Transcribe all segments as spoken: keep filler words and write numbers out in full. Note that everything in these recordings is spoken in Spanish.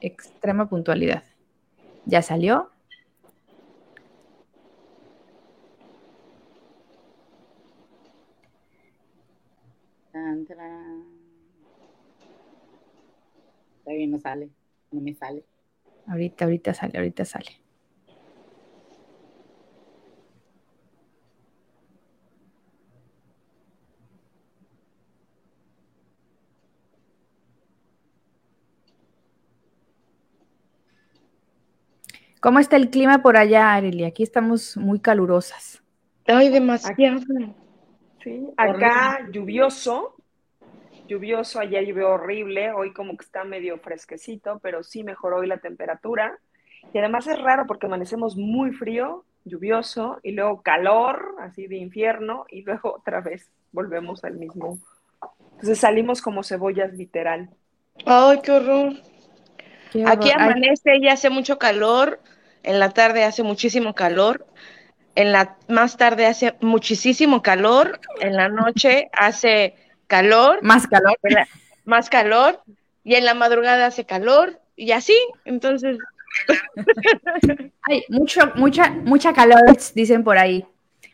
extrema puntualidad. ¿Ya salió? Todavía no sale, no me sale. Ahorita, ahorita sale, ahorita sale. ¿Cómo está el clima por allá, Areli? Aquí estamos muy calurosas. Ay, demasiado. Sí, acá horrible. lluvioso, lluvioso, ayer llovió horrible, hoy como que está medio fresquecito, pero sí mejoró hoy la temperatura. Y además es raro porque amanecemos muy frío, lluvioso, y luego calor, así de infierno, y luego otra vez volvemos al mismo. Entonces salimos como cebollas, literal. Ay, qué horror. Qué horror. Aquí amanece Ay. y hace mucho calor, en la tarde hace muchísimo calor. En la más tarde hace muchísimo calor, en la noche hace calor, más calor, ¿verdad? Más calor, y en la madrugada hace calor, y así, entonces. Ay, mucho, mucha, mucha calor, dicen por ahí.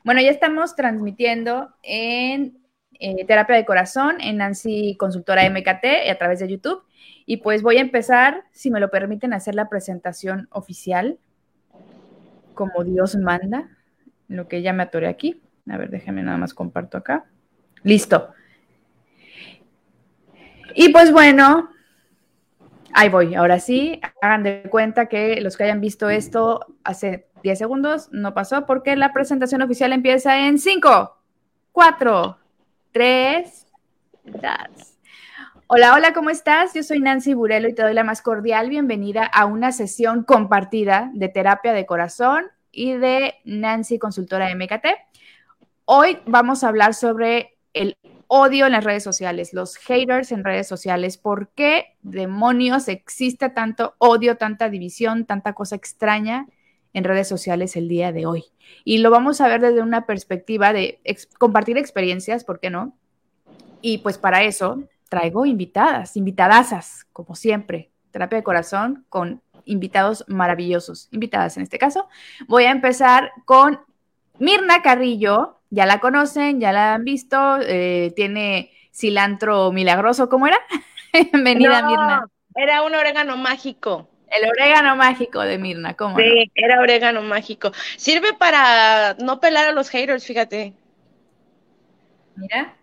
Bueno, ya estamos transmitiendo en eh, Terapia de Corazón, en Nancy Consultora M K T, a través de YouTube, y pues voy a empezar, si me lo permiten, a hacer la presentación oficial, como Dios manda. Lo que ya me atoré aquí. A ver, déjenme nada más comparto acá. Listo. Y pues bueno, ahí voy. Ahora sí, hagan de cuenta que los que hayan visto esto hace diez segundos no pasó porque la presentación oficial empieza en cinco, cuatro, tres, dos. Hola, hola, ¿cómo estás? Yo soy Nancy Burelo y te doy la más cordial bienvenida a una sesión compartida de Terapia de Corazón y de Nancy Consultora M K T. Hoy vamos a hablar sobre el odio en las redes sociales, los haters en redes sociales. ¿Por qué demonios existe tanto odio, tanta división, tanta cosa extraña en redes sociales el día de hoy? Y lo vamos a ver desde una perspectiva de ex- compartir experiencias, ¿por qué no? Y pues para eso traigo invitadas, invitadasas, como siempre, Terapia de Corazón con invitados maravillosos, invitadas en este caso. Voy a empezar con Mirna Carrillo, ya la conocen, ya la han visto, eh, tiene cilantro milagroso, ¿cómo era? Bienvenida, no, Mirna. Era un orégano mágico. El orégano mágico de Mirna, ¿cómo? Sí, no? Era orégano mágico. Sirve para no pelar a los haters, fíjate. Mira.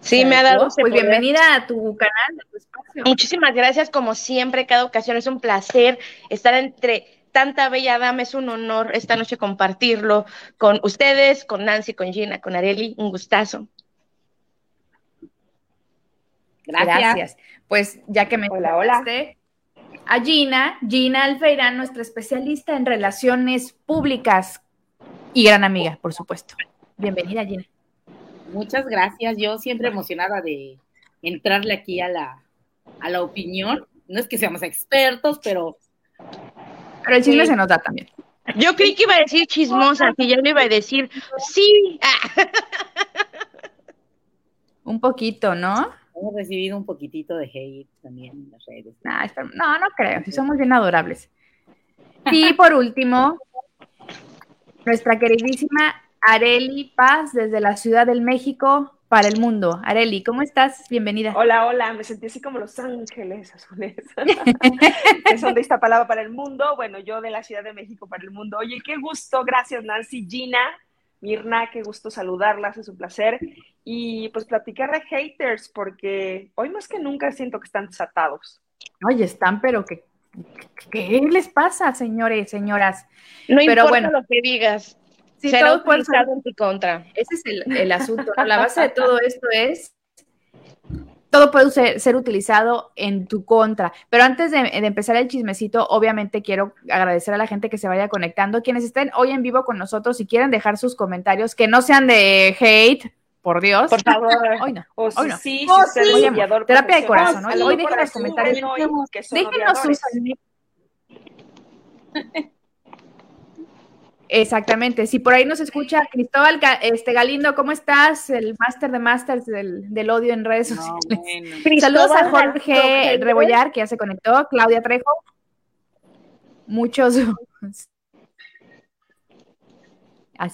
Sí, me ha dado. Pues bienvenida a tu canal, a tu espacio. Muchísimas gracias, como siempre, cada ocasión es un placer estar entre tanta bella dama, es un honor esta noche compartirlo con ustedes, con Nancy, con Gina, con Areli, un gustazo. Gracias. Gracias. Pues ya que me hola, hola. A Gina, Gina Alfeira, nuestra especialista en relaciones públicas y gran amiga, por supuesto. Bienvenida, Gina. Muchas gracias, yo siempre emocionada de entrarle aquí a la, a la opinión, no es que seamos expertos, pero... Pero el chisme sí se nota también. Yo creí que iba a decir chismosa, que ya le iba a decir sí. Un poquito, ¿no? Hemos recibido un poquitito de hate también en las redes. Nah, no, no creo, sí somos bien adorables. Y por último, nuestra queridísima Areli Paz, desde la Ciudad del México para el mundo. Areli, ¿cómo estás? Bienvenida. Hola, hola, me sentí así como Los Ángeles Azules. Que son de esta palabra para el mundo. Bueno, yo de la Ciudad de México para el mundo. Oye, qué gusto, gracias Nancy, Gina, Mirna, qué gusto saludarlas, es un placer. Y pues platicar de haters, porque hoy más que nunca siento que están desatados. Oye, están, pero que, ¿qué les pasa, señores, señoras? No pero importa bueno, lo que digas. Sí, será utilizado en tu contra. Ese es el, el asunto, ¿no? La base de todo esto es, todo puede ser, ser utilizado en tu contra. Pero antes de, de empezar el chismecito, obviamente quiero agradecer a la gente que se vaya conectando. Quienes estén hoy en vivo con nosotros, si quieren dejar sus comentarios, que no sean de hate, por Dios. Por favor. Hoy no. O si hoy no. Sí, oh, si sí. Odiador, Terapia de Corazón, ¿no? Hoy dejen los comentarios. Déjenos sus... Exactamente, si por ahí nos escucha Cristóbal este, Galindo, ¿cómo estás? El máster de másters del, del odio en redes no, sociales. Bueno. Saludos a Jorge Rebollar, que ya se conectó, Claudia Trejo, muchos.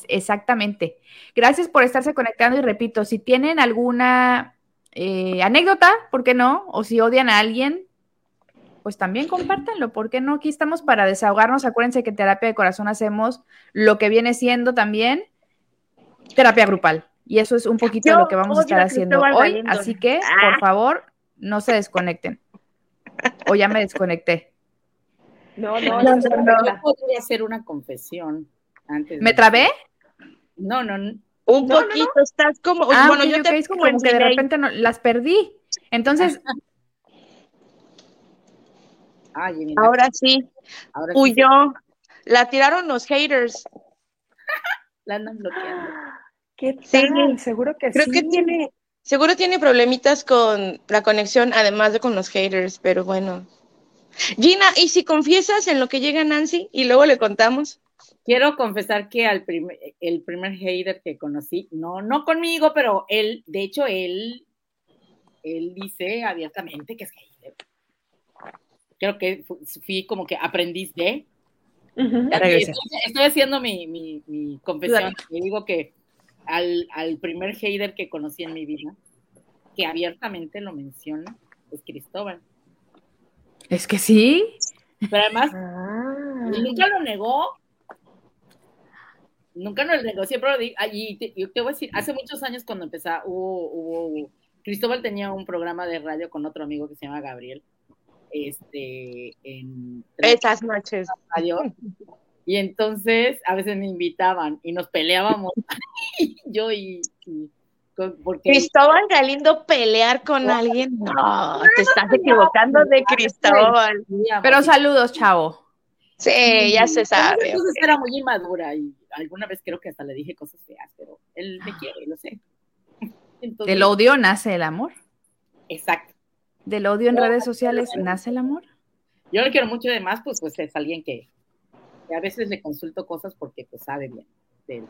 Exactamente. Gracias por estarse conectando y repito, si tienen alguna eh, anécdota, ¿por qué no? O si odian a alguien, pues también compártanlo, ¿por qué no? Aquí estamos para desahogarnos, acuérdense que en Terapia de Corazón hacemos lo que viene siendo también terapia grupal, y eso es un poquito Yo de lo que vamos a estar haciendo hoy, Galindo. Así que, por favor, no se desconecten, o ya me desconecté. No, no, no, no, no. Podría hacer una confesión. Antes ¿Me de... trabé? No, no, no. Un no, poquito, no, no. Estás como... Ah, bueno, okay, yo okay, te... como, como que de repente no, las perdí. Entonces... Ay, mira. Ahora sí. Ahora huyó. Sí. La tiraron los haters. La andan bloqueando. ¿Qué tal? Sí. Seguro que Creo sí. Creo que tiene... Seguro tiene problemitas con la conexión, además de con los haters, pero bueno. Gina, ¿y si confiesas en lo que llega Nancy y luego le contamos? Quiero confesar que al primer, el primer hater que conocí, no, no conmigo, pero él, de hecho, él, él dice abiertamente que es hater. Creo que fui como que aprendiz de. Uh-huh. Estoy, estoy haciendo mi, mi, mi confesión. Claro. Le digo que al, al primer hater que conocí en mi vida, que abiertamente lo menciona, es Cristóbal. Es que sí. Pero además, ah. nunca lo negó. Nunca lo negó, siempre lo digo. Y te, yo te voy a decir, hace muchos años cuando empezaba, hubo, hubo, hubo. Cristóbal tenía un programa de radio con otro amigo que se llama Gabriel. Este, en esas noches radio, y entonces a veces me invitaban y nos peleábamos yo y, y con, porque Cristóbal Galindo pelear con oh, alguien no, no te estás no, equivocando no, de Cristóbal no, pero saludos chavo sí, sí ya se sabe entonces okay. Era muy inmadura y alguna vez creo que hasta le dije cosas feas, pero él me quiere, lo sé. Entonces, del odio nace el amor. Exacto. Del odio en no, redes sociales nace el amor. Yo lo quiero mucho, además, pues, pues es alguien que, que a veces le consulto cosas porque pues sabe bien de,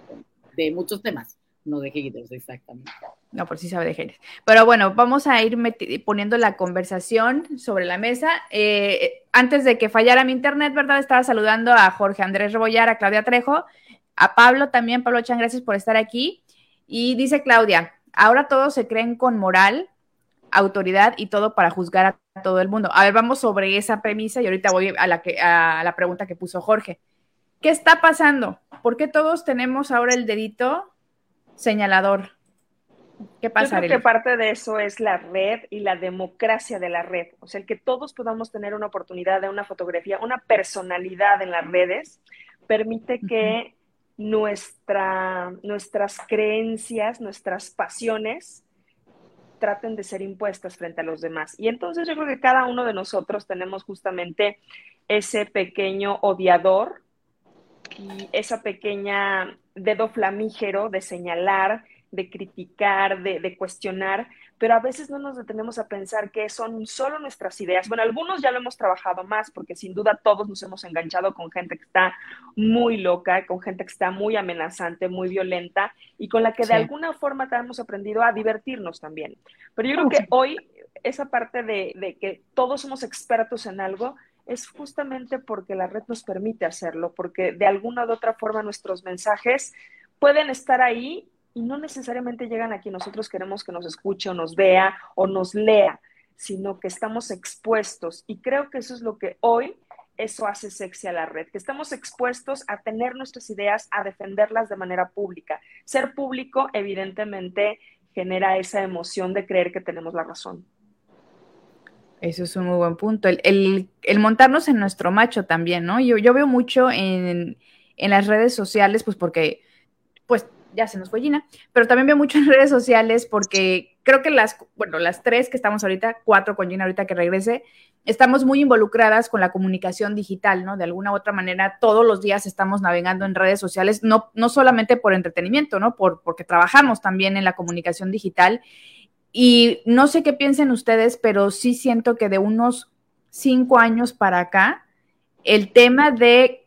de, de muchos temas, no de haters exactamente. No, por sí sabe de haters. Pero bueno, vamos a ir meti- poniendo la conversación sobre la mesa. Eh, antes de que fallara mi internet, ¿verdad? Estaba saludando a Jorge Andrés Rebollar, a Claudia Trejo, a Pablo también. Pablo Chan, gracias por estar aquí. Y dice Claudia, ahora todos se creen con moral, autoridad y todo para juzgar a todo el mundo. A ver, vamos sobre esa premisa y ahorita voy a la, que, a la pregunta que puso Jorge. ¿Qué está pasando? ¿Por qué todos tenemos ahora el dedito señalador? ¿Qué pasa, Yo creo Areli? Que parte de eso es la red y la democracia de la red. O sea, el que todos podamos tener una oportunidad de una fotografía, una personalidad en las redes, permite que uh-huh. nuestra, nuestras creencias, nuestras pasiones traten de ser impuestas frente a los demás. Y entonces yo creo que cada uno de nosotros tenemos justamente ese pequeño odiador y esa pequeña dedo flamígero de señalar, de criticar, de, de cuestionar, pero a veces no nos detenemos a pensar que son solo nuestras ideas. Bueno, algunos ya lo hemos trabajado más, porque sin duda todos nos hemos enganchado con gente que está muy loca, con gente que está muy amenazante, muy violenta, y con la que sí. de alguna forma hemos aprendido a divertirnos también. Pero yo creo que hoy esa parte de, de que todos somos expertos en algo es justamente porque la red nos permite hacerlo, porque de alguna u otra forma nuestros mensajes pueden estar ahí, y no necesariamente llegan a quien nosotros queremos que nos escuche o nos vea o nos lea, sino que estamos expuestos. Y creo que eso es lo que hoy, eso hace sexy a la red, que estamos expuestos a tener nuestras ideas, a defenderlas de manera pública. Ser público, evidentemente, genera esa emoción de creer que tenemos la razón. Eso es un muy buen punto. El, el, el montarnos en nuestro macho también, ¿no? Yo, yo veo mucho en, en las redes sociales, pues porque, pues, ya se nos fue Gina, pero también veo mucho en redes sociales porque creo que las, bueno, las tres que estamos ahorita, cuatro con Gina ahorita que regrese, estamos muy involucradas con la comunicación digital, ¿no? De alguna u otra manera, todos los días estamos navegando en redes sociales, no, no solamente por entretenimiento, ¿no? Por, porque trabajamos también en la comunicación digital y no sé qué piensen ustedes, pero sí siento que de unos cinco años para acá, el tema de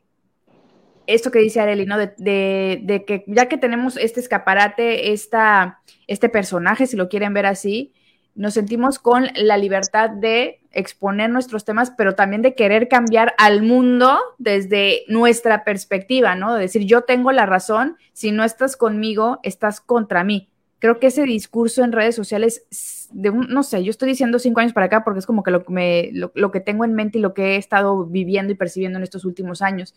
esto que dice Areli, ¿no? De, de, de que ya que tenemos este escaparate, esta, este personaje, si lo quieren ver así, nos sentimos con la libertad de exponer nuestros temas, pero también de querer cambiar al mundo desde nuestra perspectiva, ¿no? De decir, yo tengo la razón, si no estás conmigo, estás contra mí. Creo que ese discurso en redes sociales, de un, no sé, yo estoy diciendo cinco años para acá porque es como que lo, me, lo, lo que tengo en mente y lo que he estado viviendo y percibiendo en estos últimos años.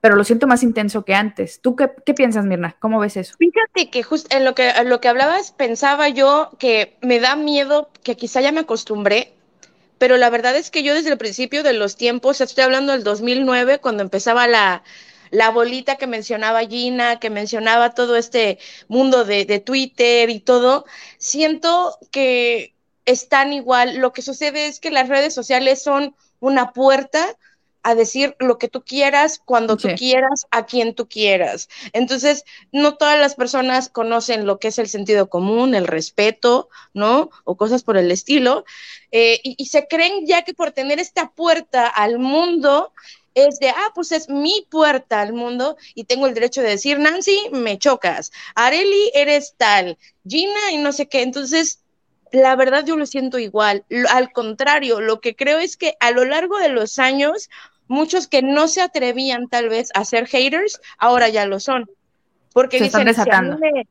Pero lo siento más intenso que antes. ¿Tú qué, qué piensas, Mirna? ¿Cómo ves eso? Fíjate que justo en lo que, en lo que hablabas, pensaba yo que me da miedo, que quizá ya me acostumbré, pero la verdad es que yo desde el principio de los tiempos, estoy hablando del dos mil nueve, cuando empezaba la, la bolita que mencionaba Gina, que mencionaba todo este mundo de, de Twitter y todo, siento que están igual. Lo que sucede es que las redes sociales son una puerta a decir lo que tú quieras, cuando sí. tú quieras, a quien tú quieras. Entonces, no todas las personas conocen lo que es el sentido común, el respeto, ¿no? O cosas por el estilo. Eh, y, y se creen ya que por tener esta puerta al mundo, es de, ah, pues es mi puerta al mundo y tengo el derecho de decir, Nancy, me chocas. Areli, eres tal. Gina, y no sé qué. Entonces, la verdad yo lo siento igual. Al contrario, lo que creo es que a lo largo de los años, muchos que no se atrevían tal vez a ser haters, ahora ya lo son. Porque se dicen, están desatando. Si a mí me,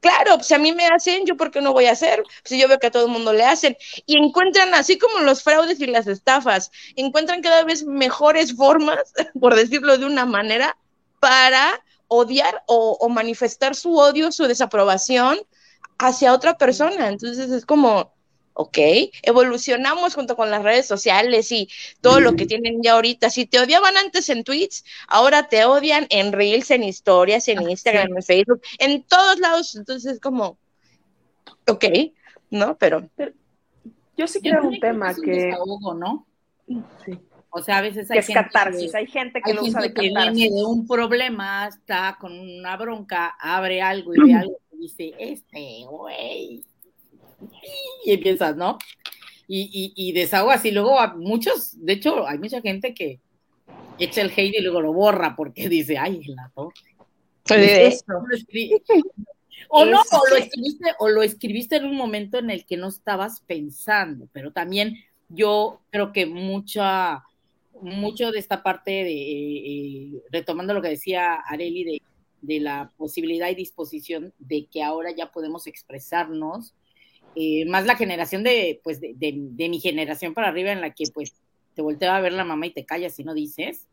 claro, si a mí me hacen, ¿yo por qué no voy a hacer? Si yo veo que a todo el mundo le hacen. Y encuentran, así como los fraudes y las estafas, encuentran cada vez mejores formas, por decirlo de una manera, para odiar o, o manifestar su odio, su desaprobación hacia otra persona. Entonces es como... Ok, evolucionamos junto con las redes sociales y todo lo que tienen ya ahorita. Si te odiaban antes en tweets, ahora te odian en Reels, en historias, en Instagram, sí. en Facebook, en todos lados. Entonces es como, ok, ¿no? Pero, Pero yo sí creo yo un tema que... que... Es un desahogo, ¿no? Sí. O sea, a veces hay que gente... Es catarsis, que, hay gente que hay lo gente usa de que catarsis. Viene de un problema, está con una bronca, abre algo y ve algo y dice, este güey... y empiezas, ¿no? Y, y, y desahogas, y luego a muchos, de hecho, hay mucha gente que echa el hate y luego lo borra porque dice, ay, el lato. Eso. O no, eso. O, lo escribiste, o lo escribiste en un momento en el que no estabas pensando, pero también yo creo que mucha, mucho de esta parte de, eh, retomando lo que decía Areli, de, de la posibilidad y disposición de que ahora ya podemos expresarnos. Eh, más la generación de, pues, de, de, de mi generación para arriba, en la que, pues, te voltea a ver la mamá y te callas y no dices.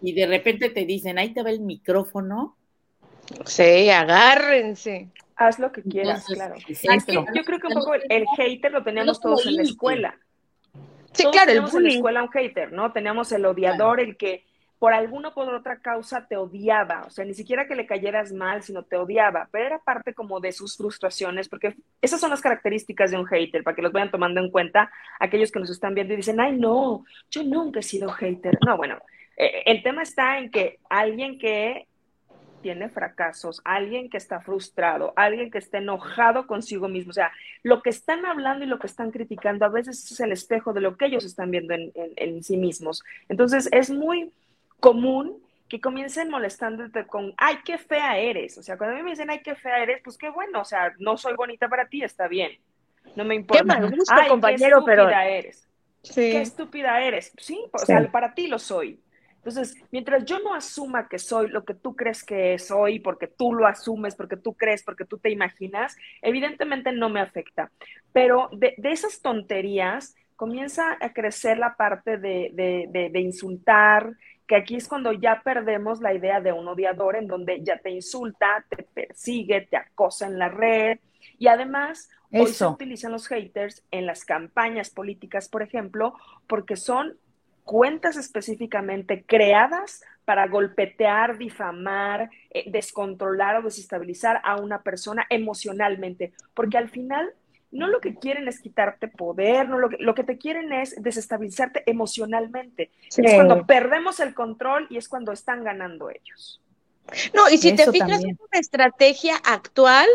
Y de repente te dicen, ahí te va el micrófono. Sí, agárrense. Haz lo que quieras, entonces, claro. Sí, aquí, pero, yo creo que un poco el, el hater lo teníamos todos en la escuela. Sí, todos claro, el bullying. En la escuela un hater, ¿no? Teníamos el odiador, claro. El que por alguna o por otra causa te odiaba, o sea, ni siquiera que le cayeras mal, sino te odiaba, pero era parte como de sus frustraciones, porque esas son las características de un hater, para que los vayan tomando en cuenta aquellos que nos están viendo y dicen, ay no, yo nunca he sido hater. No, bueno, eh, el tema está en que alguien que tiene fracasos, alguien que está frustrado, alguien que está enojado consigo mismo, o sea, lo que están hablando y lo que están criticando a veces es el espejo de lo que ellos están viendo en, en, en sí mismos. Entonces es muy común que comiencen molestándote con, ay, qué fea eres. O sea, cuando a mí me dicen, ay, qué fea eres, pues qué bueno, o sea, no soy bonita para ti, está bien. No me importa. Qué mal gusto, ay, compañero, qué estúpida pero... eres. Sí. Qué estúpida eres. Sí, o sí. sea, para ti lo soy. Entonces, mientras yo no asuma que soy lo que tú crees que soy, porque tú lo asumes, porque tú crees, porque tú te imaginas, evidentemente no me afecta. Pero de, de esas tonterías comienza a crecer la parte de, de, de, de insultar, que aquí es cuando ya perdemos la idea de un odiador, en donde ya te insulta, te persigue, te acosa en la red. Y además, eso. Hoy se utilizan los haters en las campañas políticas, por ejemplo, porque son cuentas específicamente creadas para golpetear, difamar, eh, descontrolar o desestabilizar a una persona emocionalmente. Porque al final... No lo que quieren es quitarte poder, no lo que, lo que te quieren es desestabilizarte emocionalmente. Sí. Es cuando perdemos el control y es cuando están ganando ellos. No, y si eso te fijas, es una estrategia actual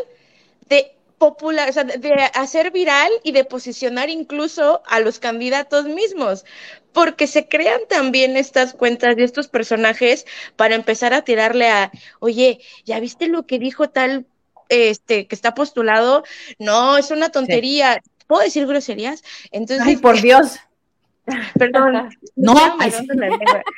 de popular, o sea, de hacer viral y de posicionar incluso a los candidatos mismos, porque se crean también estas cuentas de estos personajes para empezar a tirarle a, oye, ¿ya viste lo que dijo tal este que está postulado? No, es una tontería. Sí. ¿Puedo decir groserías? Entonces, ay, por Dios. Perdón. No, no, no, sí.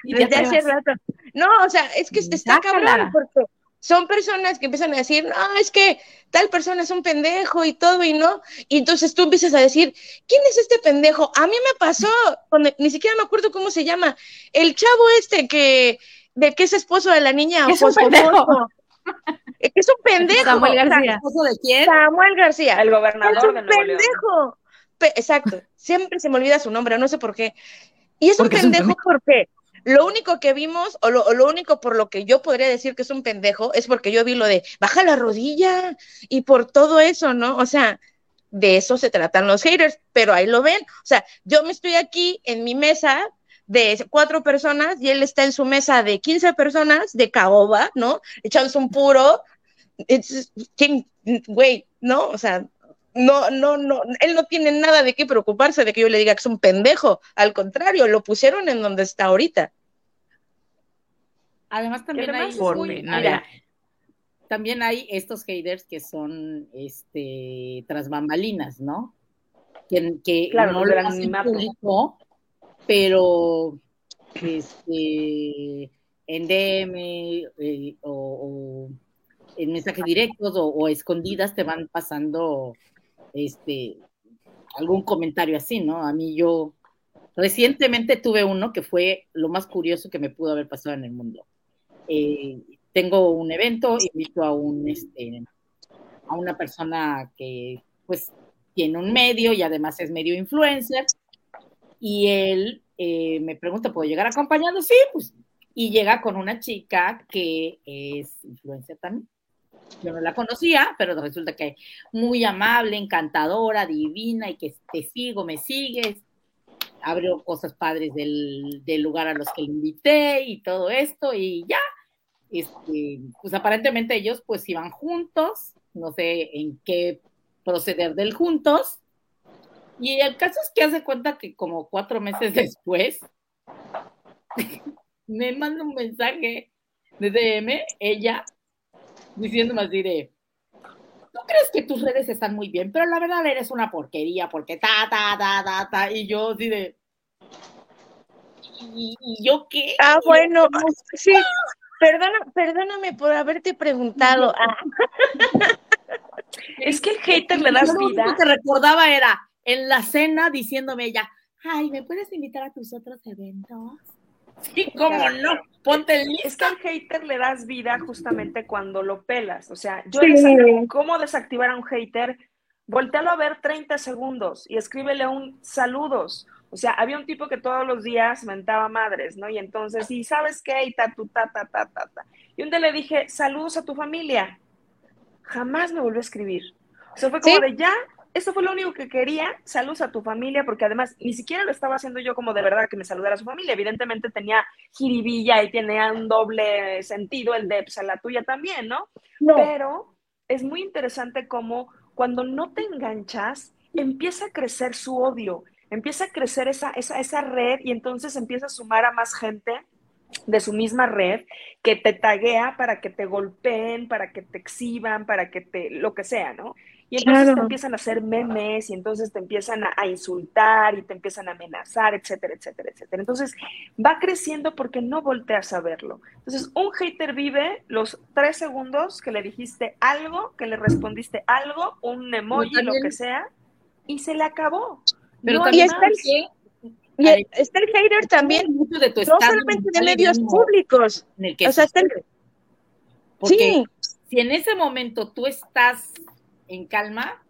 Desde hace rato. No, o sea, es que está cabrón porque son personas que empiezan a decir, no, es que tal persona es un pendejo y todo, y no, y entonces tú empiezas a decir, ¿quién es este pendejo? A mí me pasó, cuando, ni siquiera me acuerdo cómo se llama, el chavo este que, de que es esposo de la niña. Es un pendejo. Es un pendejo. Samuel García. ¿Esposo de quién? Samuel García. El gobernador de Nuevo León. Es un pendejo. Pe- Exacto. Siempre se me olvida su nombre, no sé por qué. Y es un pendejo porque... Lo único que vimos, o lo, o lo único por lo que yo podría decir que es un pendejo, es porque yo vi lo de, baja la rodilla, y por todo eso, ¿no? O sea, de eso se tratan los haters, pero ahí lo ven. O sea, yo me estoy aquí en mi mesa de cuatro personas, y él está en su mesa de quince personas, de caoba, ¿no? Echándose un puro, güey, ¿no? O sea, no, no, no, él no tiene nada de qué preocuparse de que yo le diga que es un pendejo, al contrario, lo pusieron en donde está ahorita. Además también hay, uy, mira, también hay estos haters que son este tras bambalinas, ¿no? Que, que claro, no lo hacen público, pero este en D M eh, o, o en mensajes directos o, o escondidas te van pasando este algún comentario así, ¿no? A mí yo recientemente tuve uno que fue lo más curioso que me pudo haber pasado en el mundo. Eh, tengo un evento, invito a un este a una persona que pues tiene un medio y además es medio influencer, y él eh, me pregunta, ¿puedo llegar acompañando? Sí, pues, y llega con una chica que es influencer también. Yo no la conocía, pero resulta que muy amable, encantadora, divina, y que te sigo, me sigues. Abrió cosas padres del, del lugar a los que invité y todo esto, y ya. Este, pues aparentemente ellos pues iban juntos, no sé en qué proceder del juntos. Y el caso es que hace cuenta que como cuatro meses después me manda un mensaje de D M, ella, diciéndome así de, tú crees que tus redes están muy bien, pero la verdad eres una porquería, porque ta, ta, ta, ta, ta, y yo así de, ¿y, y yo qué? Ah, bueno, sí, perdona, perdóname por haberte preguntado. Ah. Es que el hater le das vida. Lo que recordaba era, en la cena, diciéndome ella, ay, ¿me puedes invitar a tus otros eventos? Sí, cómo no, ponte lista. Es que al hater le das vida justamente cuando lo pelas, o sea, yo sí. Desac- ¿cómo desactivar a un hater? Voltéalo a ver treinta segundos y escríbele un saludos, o sea, había un tipo que todos los días mentaba madres, ¿no? Y entonces, ¿y sabes qué? Y ta, tu, ta, ta, ta, ta, ta. Y un día le dije, saludos a tu familia. Jamás me volvió a escribir. O sea, fue como ¿sí? de ya, eso fue lo único que quería, saludos a tu familia, porque además ni siquiera lo estaba haciendo yo como de verdad que me saludara a su familia, evidentemente tenía jiribilla y tenía un doble sentido, el de pues, a la tuya también, ¿no? ¿no? Pero es muy interesante cómo cuando no te enganchas, empieza a crecer su odio, empieza a crecer esa, esa, esa red, y entonces empieza a sumar a más gente de su misma red, que te taguea para que te golpeen, para que te exhiban, para que te, lo que sea, ¿no? Y entonces claro. Te empiezan a hacer memes, y entonces te empiezan a, a insultar, y te empiezan a amenazar, etcétera, etcétera, etcétera. Entonces, va creciendo porque no volteas a verlo. Entonces, un hater vive los tres segundos que le dijiste algo, que le respondiste algo, un emoji, también, lo que sea, y se le acabó. Pero no, también Y el, está el hater también, de tu no solamente de medios públicos. En el que o sea, está el... Porque sí. Si en ese momento tú estás en calma,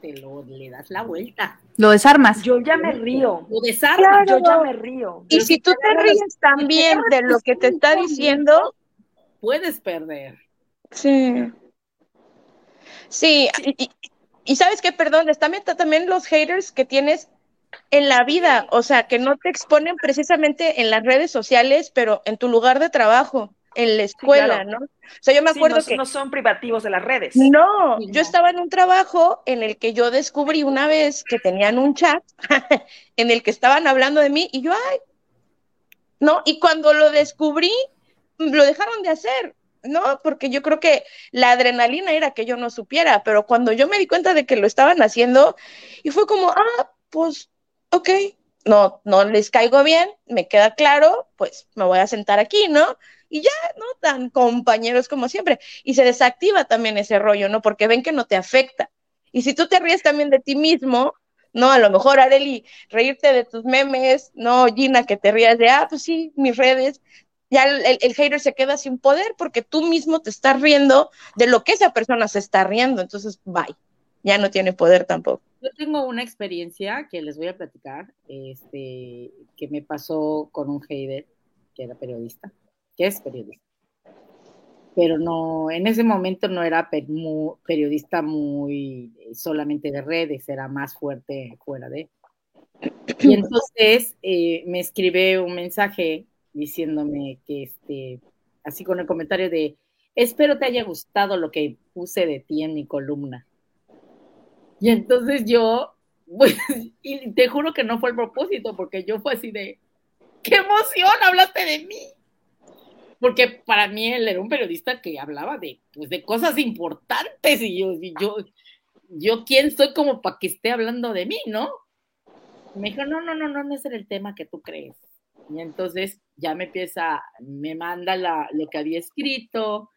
te lo le das la vuelta. Lo desarmas. Yo ya me río. Lo desarmas. Claro. Yo ya me río. Y pero si tú te ríes los... también de lo que te está diciendo, puedes perder. Sí. Sí. sí. Y, Y ¿sabes qué? Perdón, están también los haters que tienes en la vida, o sea, que no te exponen precisamente en las redes sociales, pero en tu lugar de trabajo. en la escuela, sí, claro, ¿no? O sea, yo me acuerdo sí, no, que... no son privativos de las redes. No, sí, yo no. estaba en un trabajo en el que yo descubrí una vez que tenían un chat en el que estaban hablando de mí y yo, ay, ¿no? Y cuando lo descubrí, lo dejaron de hacer, ¿no? Porque yo creo que la adrenalina era que yo no supiera, pero cuando yo me di cuenta de que lo estaban haciendo y fue como, ah, pues, ok, no, no les caigo bien, me queda claro, pues me voy a sentar aquí, ¿no? Y ya, ¿no? Tan compañeros como siempre. Y se desactiva también ese rollo, ¿no? Porque ven que no te afecta. Y si tú te ríes también de ti mismo, ¿no? A lo mejor, Areli, reírte de tus memes, ¿no? Gina, que te rías de, ah, pues sí, mis redes. Ya el, el, el hater se queda sin poder porque tú mismo te estás riendo de lo que esa persona se está riendo. Entonces, bye. Ya no tiene poder tampoco. Yo tengo una experiencia que les voy a platicar, este, que me pasó con un hater que era periodista. Que es periodista, pero no, en ese momento no era per, muy, periodista muy solamente de redes, era más fuerte fuera de. Y entonces eh, me escribe un mensaje diciéndome que, este, así con el comentario de, espero te haya gustado lo que puse de ti en mi columna. Y entonces yo, pues, y te juro que no fue el propósito, porque yo fue así de, ¡qué emoción! ¡Hablaste de mí! Porque para mí él era un periodista que hablaba de, pues, de cosas importantes y yo, y yo, yo quién soy como para que esté hablando de mí, ¿no? Me dijo, no, no, no, no, no es el tema que tú crees. Y entonces ya me empieza, me manda la, lo que había escrito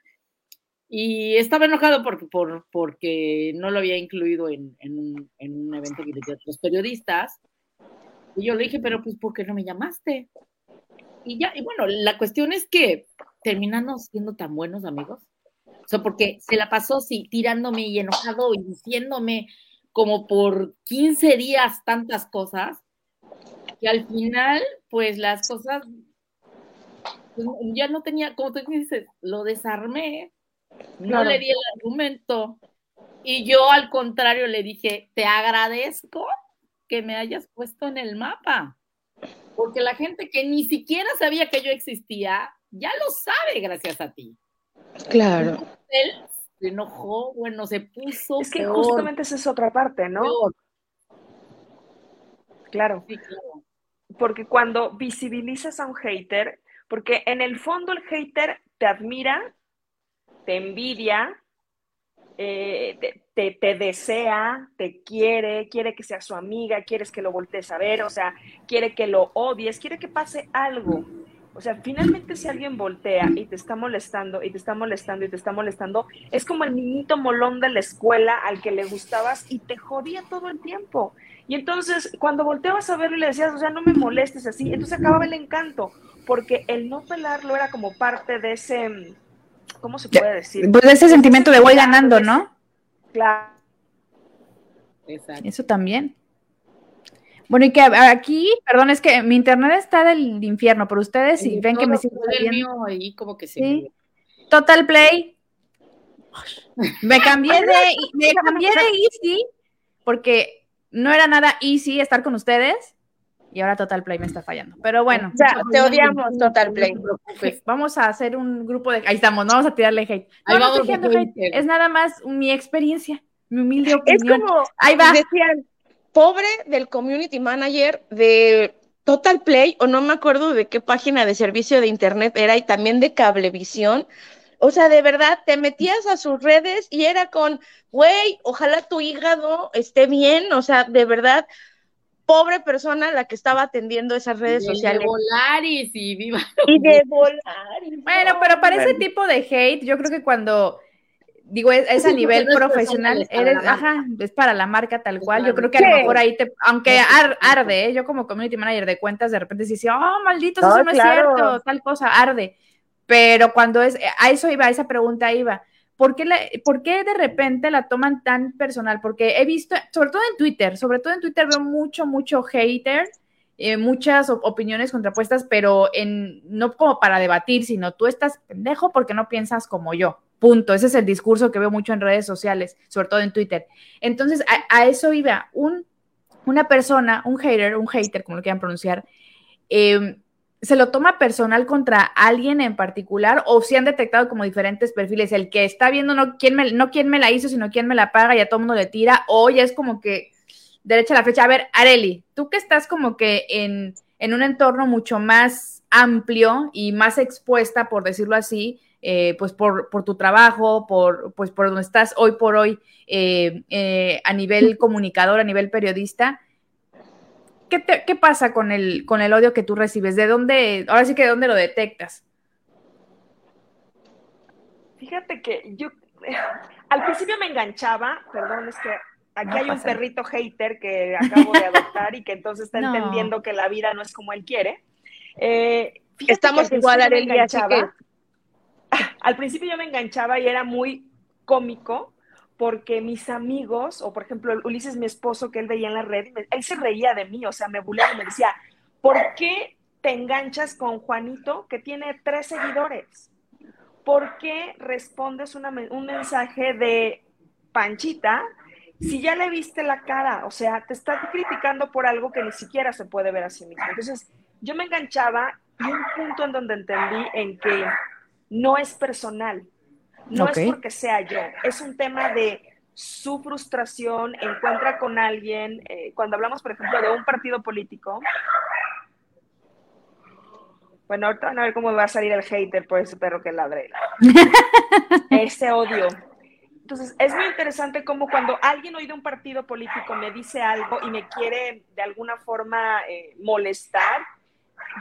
y estaba enojado por, por, porque no lo había incluido en, en, un, en un evento de otros periodistas. Y yo le dije, pero pues, ¿por qué no me llamaste? Y ya, y bueno, la cuestión es que terminando siendo tan buenos amigos, o sea, porque se la pasó sí, tirándome y enojado y diciéndome como por quince días tantas cosas, que al final, pues las cosas, pues, ya no tenía, como tú dices, lo desarmé, no claro. le di el argumento, y yo al contrario le dije, te agradezco que me hayas puesto en el mapa. Porque la gente que ni siquiera sabía que yo existía, ya lo sabe gracias a ti. Claro. Entonces, él se enojó, bueno, se puso Es que peor. Justamente esa es otra parte, ¿no? Peor. Claro. Sí, claro. Porque cuando visibilizas a un hater, porque en el fondo el hater te admira, te envidia, eh, te, te, te desea, te quiere, quiere que sea su amiga, quieres que lo voltees a ver, o sea, quiere que lo odies, quiere que pase algo. O sea, finalmente si alguien voltea y te está molestando, y te está molestando, y te está molestando, es como el niñito molón de la escuela al que le gustabas y te jodía todo el tiempo. Y entonces, cuando volteabas a verlo y le decías, o sea, no me molestes así, entonces acababa el encanto, porque el no pelarlo era como parte de ese... ¿Cómo se puede decir? Pues ese sentimiento de voy ganando, ¿no? Claro. Exacto. Eso también. Bueno, y que aquí, perdón, es que mi internet está del infierno, pero ustedes si ven que me sigo saliendo. El mío ahí como que se... ¿Sí? Total Play. Me cambié de me cambié de Easy porque no era nada easy estar con ustedes. Y ahora Total Play me está fallando. Pero bueno. O sea, te odiamos, Total Play. No te preocupes. Vamos a hacer un grupo de... Ahí estamos, no vamos a tirarle hate. No, ahí no vamos a hate. Es nada más mi experiencia, mi humilde opinión. Es como, ahí va. Decían, pobre del community manager de Total Play, o no me acuerdo de qué página de servicio de internet era, y también de Cablevisión. O sea, de verdad, te metías a sus redes y era con, güey, ojalá tu hígado esté bien. O sea, de verdad... Pobre persona la que estaba atendiendo esas redes de sociales. De Volaris y viva. Y de Volaris. Bueno, pero para ese tipo de hate, yo creo que cuando, digo, es, es a nivel no profesional, eres, ajá, es para la marca tal cual. Yo creo que a lo mejor ahí te, aunque ar, arde, ¿eh? Yo como community manager de cuentas, de repente se dice, oh, maldito, no, eso no claro. es cierto, tal cosa, arde. Pero cuando es, a eso iba, a esa pregunta iba. ¿Por qué, la, ¿Por qué de repente la toman tan personal? Porque he visto, sobre todo en Twitter, sobre todo en Twitter veo mucho, mucho hater, eh, muchas opiniones contrapuestas, pero en, no como para debatir, sino tú estás pendejo porque no piensas como yo, punto. Ese es el discurso que veo mucho en redes sociales, sobre todo en Twitter. Entonces, a, a eso iba un, una persona, un hater, un hater, como lo quieran pronunciar, eh, se lo toma personal contra alguien en particular, o si han detectado como diferentes perfiles, el que está viendo no quién me, no quién me la hizo, sino quién me la paga, y a todo mundo le tira, o ya es como que derecha a la flecha. A ver, Areli, tú que estás como que en, en un entorno mucho más amplio y más expuesta, por decirlo así, eh, pues por, por tu trabajo, por, pues por donde estás hoy por hoy, eh, eh, a nivel comunicador, a nivel periodista, ¿Qué, te, ¿Qué pasa con el con el odio que tú recibes? ¿De dónde, ahora sí que de dónde lo detectas? Fíjate que yo al principio me enganchaba, perdón, es que aquí no, hay un pasa. perrito hater que acabo de adoptar y que entonces está no. entendiendo que la vida no es como él quiere. Eh, Estamos igual a Areli, así que... Al principio yo me enganchaba y era muy cómico, porque mis amigos, o por ejemplo Ulises, mi esposo, que él veía en la red, él se reía de mí, o sea, me buleaba y me decía, ¿por qué te enganchas con Juanito, que tiene tres seguidores? ¿Por qué respondes una, un mensaje de Panchita si ya le viste la cara? O sea, te estás criticando por algo que ni siquiera se puede ver a sí mismo. Entonces, yo me enganchaba y un punto en donde entendí en que no es personal. No okay. es porque sea yo, es un tema de su frustración, encuentra con alguien, eh, cuando hablamos, por ejemplo, de un partido político, bueno, ahorita van a ver cómo va a salir el hater por ese perro que ladre, ese odio. Entonces, es muy interesante cómo cuando alguien hoy de un partido político me dice algo y me quiere de alguna forma eh, molestar,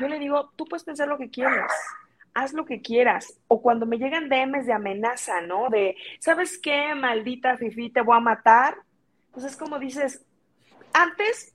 yo le digo, tú puedes pensar lo que quieras. Haz lo que quieras. O cuando me llegan D Ms de amenaza, ¿no? De, ¿sabes qué, maldita fifí, te voy a matar? Entonces, como dices, antes,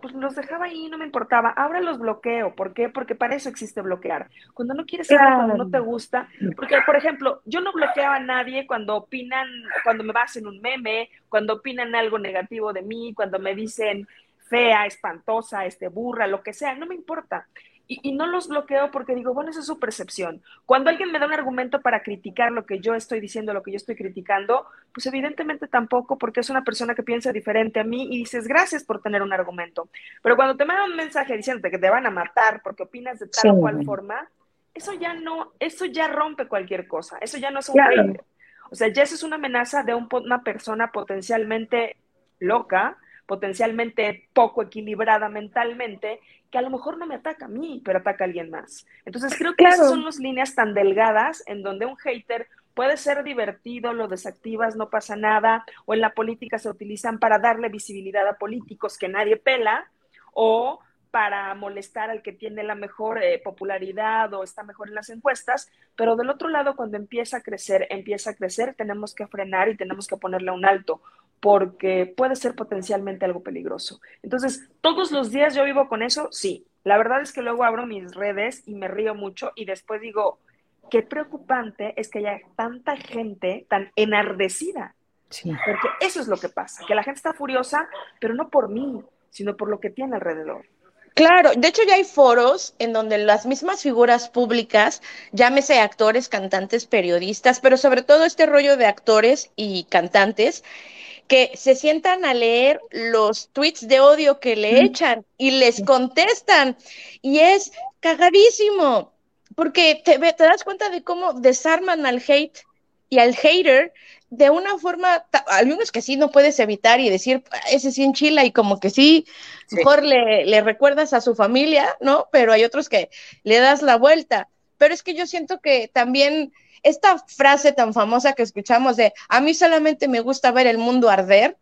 pues los dejaba ahí, no me importaba. Ahora los bloqueo. ¿Por qué? Porque para eso existe bloquear. Cuando no quieres hablar, cuando no te gusta. Porque, por ejemplo, yo no bloqueo a nadie cuando opinan, cuando me hacen un meme, cuando opinan algo negativo de mí, cuando me dicen fea, espantosa, este burra, lo que sea. No me importa. Y, y no los bloqueo porque digo, bueno, esa es su percepción. Cuando alguien me da un argumento para criticar lo que yo estoy diciendo, lo que yo estoy criticando, pues evidentemente tampoco, porque es una persona que piensa diferente a mí y dices, gracias por tener un argumento. Pero cuando te mandan un mensaje diciéndote que te van a matar porque opinas de tal sí. o cual forma, eso ya no, eso ya rompe cualquier cosa. Eso ya no es un claro. hate. O sea, ya eso es una amenaza de un, una persona potencialmente loca, potencialmente poco equilibrada mentalmente, que a lo mejor no me ataca a mí, pero ataca a alguien más. Entonces creo que claro. esas son las líneas tan delgadas en donde un hater puede ser divertido, lo desactivas, no pasa nada, o en la política se utilizan para darle visibilidad a políticos que nadie pela, o para molestar al que tiene la mejor eh, popularidad o está mejor en las encuestas, pero del otro lado, cuando empieza a crecer, empieza a crecer, tenemos que frenar y tenemos que ponerle un alto, porque puede ser potencialmente algo peligroso. Entonces, ¿todos los días yo vivo con eso? Sí. La verdad es que luego abro mis redes y me río mucho y después digo, qué preocupante es que haya tanta gente tan enardecida. Sí. Porque eso es lo que pasa, que la gente está furiosa, pero no por mí, sino por lo que tiene alrededor. Claro, de hecho ya hay foros en donde las mismas figuras públicas, llámese actores, cantantes, periodistas, pero sobre todo este rollo de actores y cantantes, que se sientan a leer los tweets de odio que le echan y les contestan, y es cagadísimo, porque te, te das cuenta de cómo desarman al hate y al hater de una forma, hay unos que sí no puedes evitar y decir, ese sí enchila, y como que sí, sí. mejor le, le recuerdas a su familia, ¿no? Pero hay otros que le das la vuelta, pero es que yo siento que también... Esta frase tan famosa que escuchamos de a mí solamente me gusta ver el mundo arder,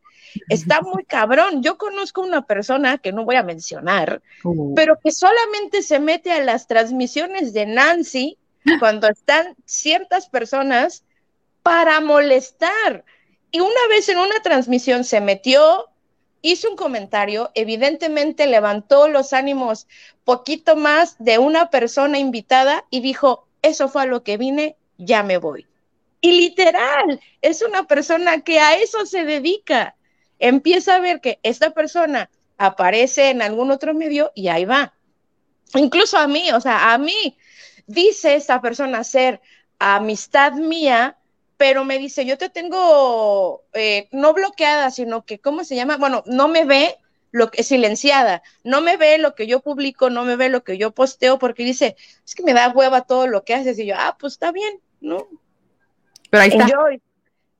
está muy cabrón. Yo conozco una persona que no voy a mencionar, uh. pero que solamente se mete a las transmisiones de Nancy cuando están ciertas personas para molestar. Y una vez en una transmisión se metió, hizo un comentario, evidentemente levantó los ánimos poquito más de una persona invitada y dijo, eso fue a lo que vine, ya me voy. Y literal, es una persona que a eso se dedica. Empieza a ver que esta persona aparece en algún otro medio y ahí va. Incluso a mí, o sea, a mí dice esta persona ser amistad mía, pero me dice, yo te tengo eh, no bloqueada, sino que, ¿cómo se llama? Bueno, no me ve, lo que, silenciada, no me ve lo que yo publico, no me ve lo que yo posteo, porque dice, es que me da hueva todo lo que haces, y yo, ah, pues está bien, ¿no? Pero ahí está. Enjoy.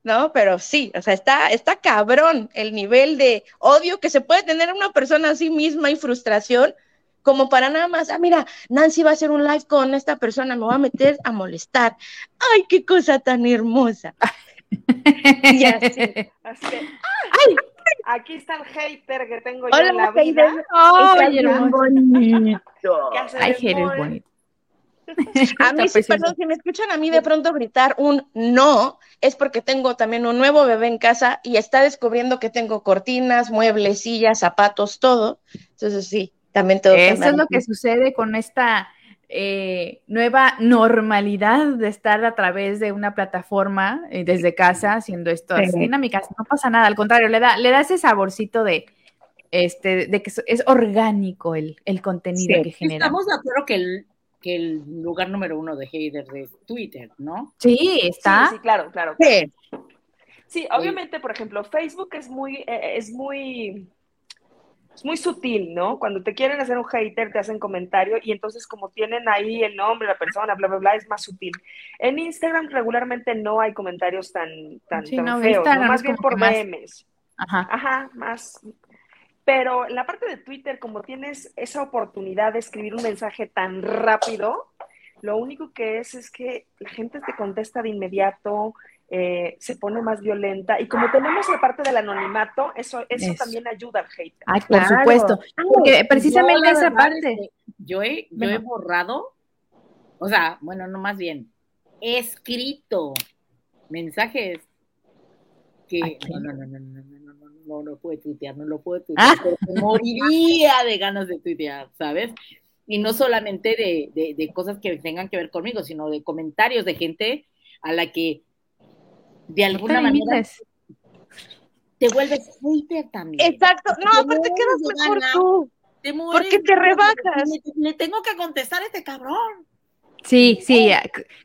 No, pero sí, o sea, está, está cabrón el nivel de odio que se puede tener una persona a sí misma y frustración, como para nada más, ah, mira, Nancy va a hacer un live con esta persona, me va a meter a molestar. ¡Ay, qué cosa tan hermosa! Y así, así de, ¡ay! Aquí está el hater que tengo yo. Hola, en la vida. Hater. ¡Oh, ay, el bonito! ¡Ay, hater bonito! A mí, sí, perdón, si me escuchan a mí de pronto gritar un no, es porque tengo también un nuevo bebé en casa y está descubriendo que tengo cortinas, muebles, sillas, zapatos, todo. Entonces, sí, también todo. Eso es lo que sucede con esta eh, nueva normalidad de estar a través de una plataforma eh, desde casa haciendo estas sí. dinámicas. No pasa nada, al contrario, le da, le da ese saborcito de... este, de que es orgánico el, el contenido sí. que genera. Estamos de acuerdo que el que el lugar número uno de haters de Twitter, ¿no? Sí, está. Sí, sí, claro, claro. Sí, sí obviamente, sí. Por ejemplo, Facebook es muy, eh, es muy, es muy sutil, ¿no? Cuando te quieren hacer un hater, te hacen comentario y entonces como tienen ahí el nombre, la persona, bla, bla, bla, es más sutil. En Instagram regularmente no hay comentarios tan, tan, sí, tan no, feos, ¿no? Más bien por más... memes. Ajá. Ajá, más... Pero en la parte de Twitter, como tienes esa oportunidad de escribir un mensaje tan rápido, lo único que es es que la gente te contesta de inmediato, eh, se pone más violenta. Y como tenemos la parte del anonimato, eso eso, eso. también ayuda al hate. Ah, claro. Por supuesto. Porque precisamente yo, esa parte... Es que yo he, yo he borrado, o sea, bueno, no más bien, he escrito mensajes que... No, no, no, no, no, no. No, no puedo tuitear, no lo puedo tuitear, ah. pero moriría de ganas de tuitear, ¿sabes? Y no solamente de, de, de cosas que tengan que ver conmigo, sino de comentarios de gente a la que de alguna manera limites? te vuelves hater también. Exacto, no, aparte quedas mejor gana, tú, te mueres, porque te rebajas. Le tengo que contestar a este cabrón. Sí, sí,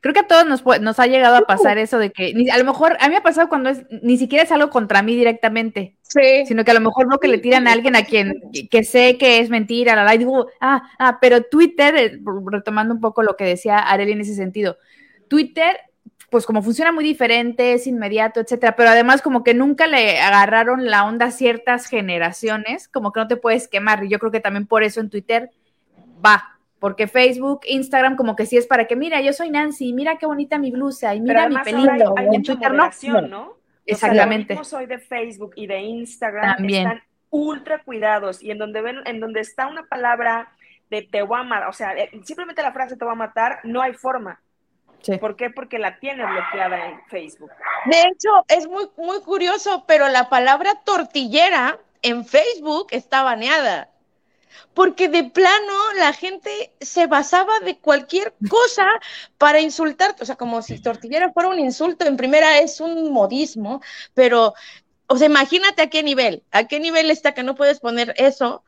creo que a todos nos, nos ha llegado a pasar eso de que, a lo mejor, a mí me ha pasado cuando es, ni siquiera es algo contra mí directamente, sí. sino que a lo mejor no que le tiran a alguien a quien, que sé que es mentira, la la, y digo, ah, ah, pero Twitter, retomando un poco lo que decía Areli en ese sentido, Twitter, pues como funciona muy diferente, es inmediato, etcétera, pero además como que nunca le agarraron la onda a ciertas generaciones, como que no te puedes quemar, y yo creo que también por eso en Twitter va. Porque Facebook, Instagram, como que sí es para que, mira, yo soy Nancy, mira qué bonita mi blusa, y mira mi pelito. Hay, hay en Twitter no. ¿no? Exactamente. O sea, yo soy de Facebook y de Instagram. También. Están ultra cuidados. Y en donde ven, en donde está una palabra de te voy a matar, o sea, simplemente la frase te voy a matar, no hay forma. Sí. ¿Por qué? Porque la tiene bloqueada en Facebook. De hecho, es muy, muy curioso, pero la palabra tortillera en Facebook está baneada. Porque de plano la gente se basaba de cualquier cosa para insultarte, o sea, como si tortillera fuera un insulto, en primera es un modismo, pero, o sea, imagínate a qué nivel, a qué nivel está que no puedes poner eso,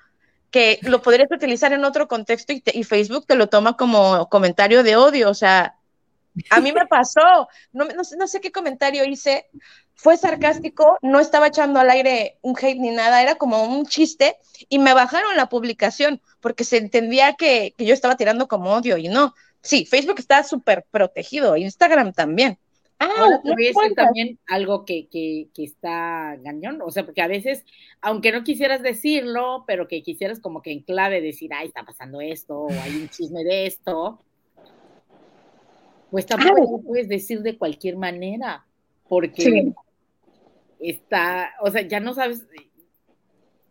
que lo podrías utilizar en otro contexto y, te, y Facebook te lo toma como comentario de odio, o sea, a mí me pasó, no, no, no sé qué comentario hice, fue sarcástico, no estaba echando al aire un hate ni nada, era como un chiste, y me bajaron la publicación, porque se entendía que, que yo estaba tirando como odio, y no. Sí, Facebook está súper protegido, Instagram también. Ah, Ahora, no es también algo que, que, que está gañón, o sea, porque a veces, aunque no quisieras decirlo, pero que quisieras como que en clave decir, ay, está pasando esto, o hay un chisme de esto, pues tampoco lo puedes decir de cualquier manera, porque... Sí. Está, o sea, ya no sabes,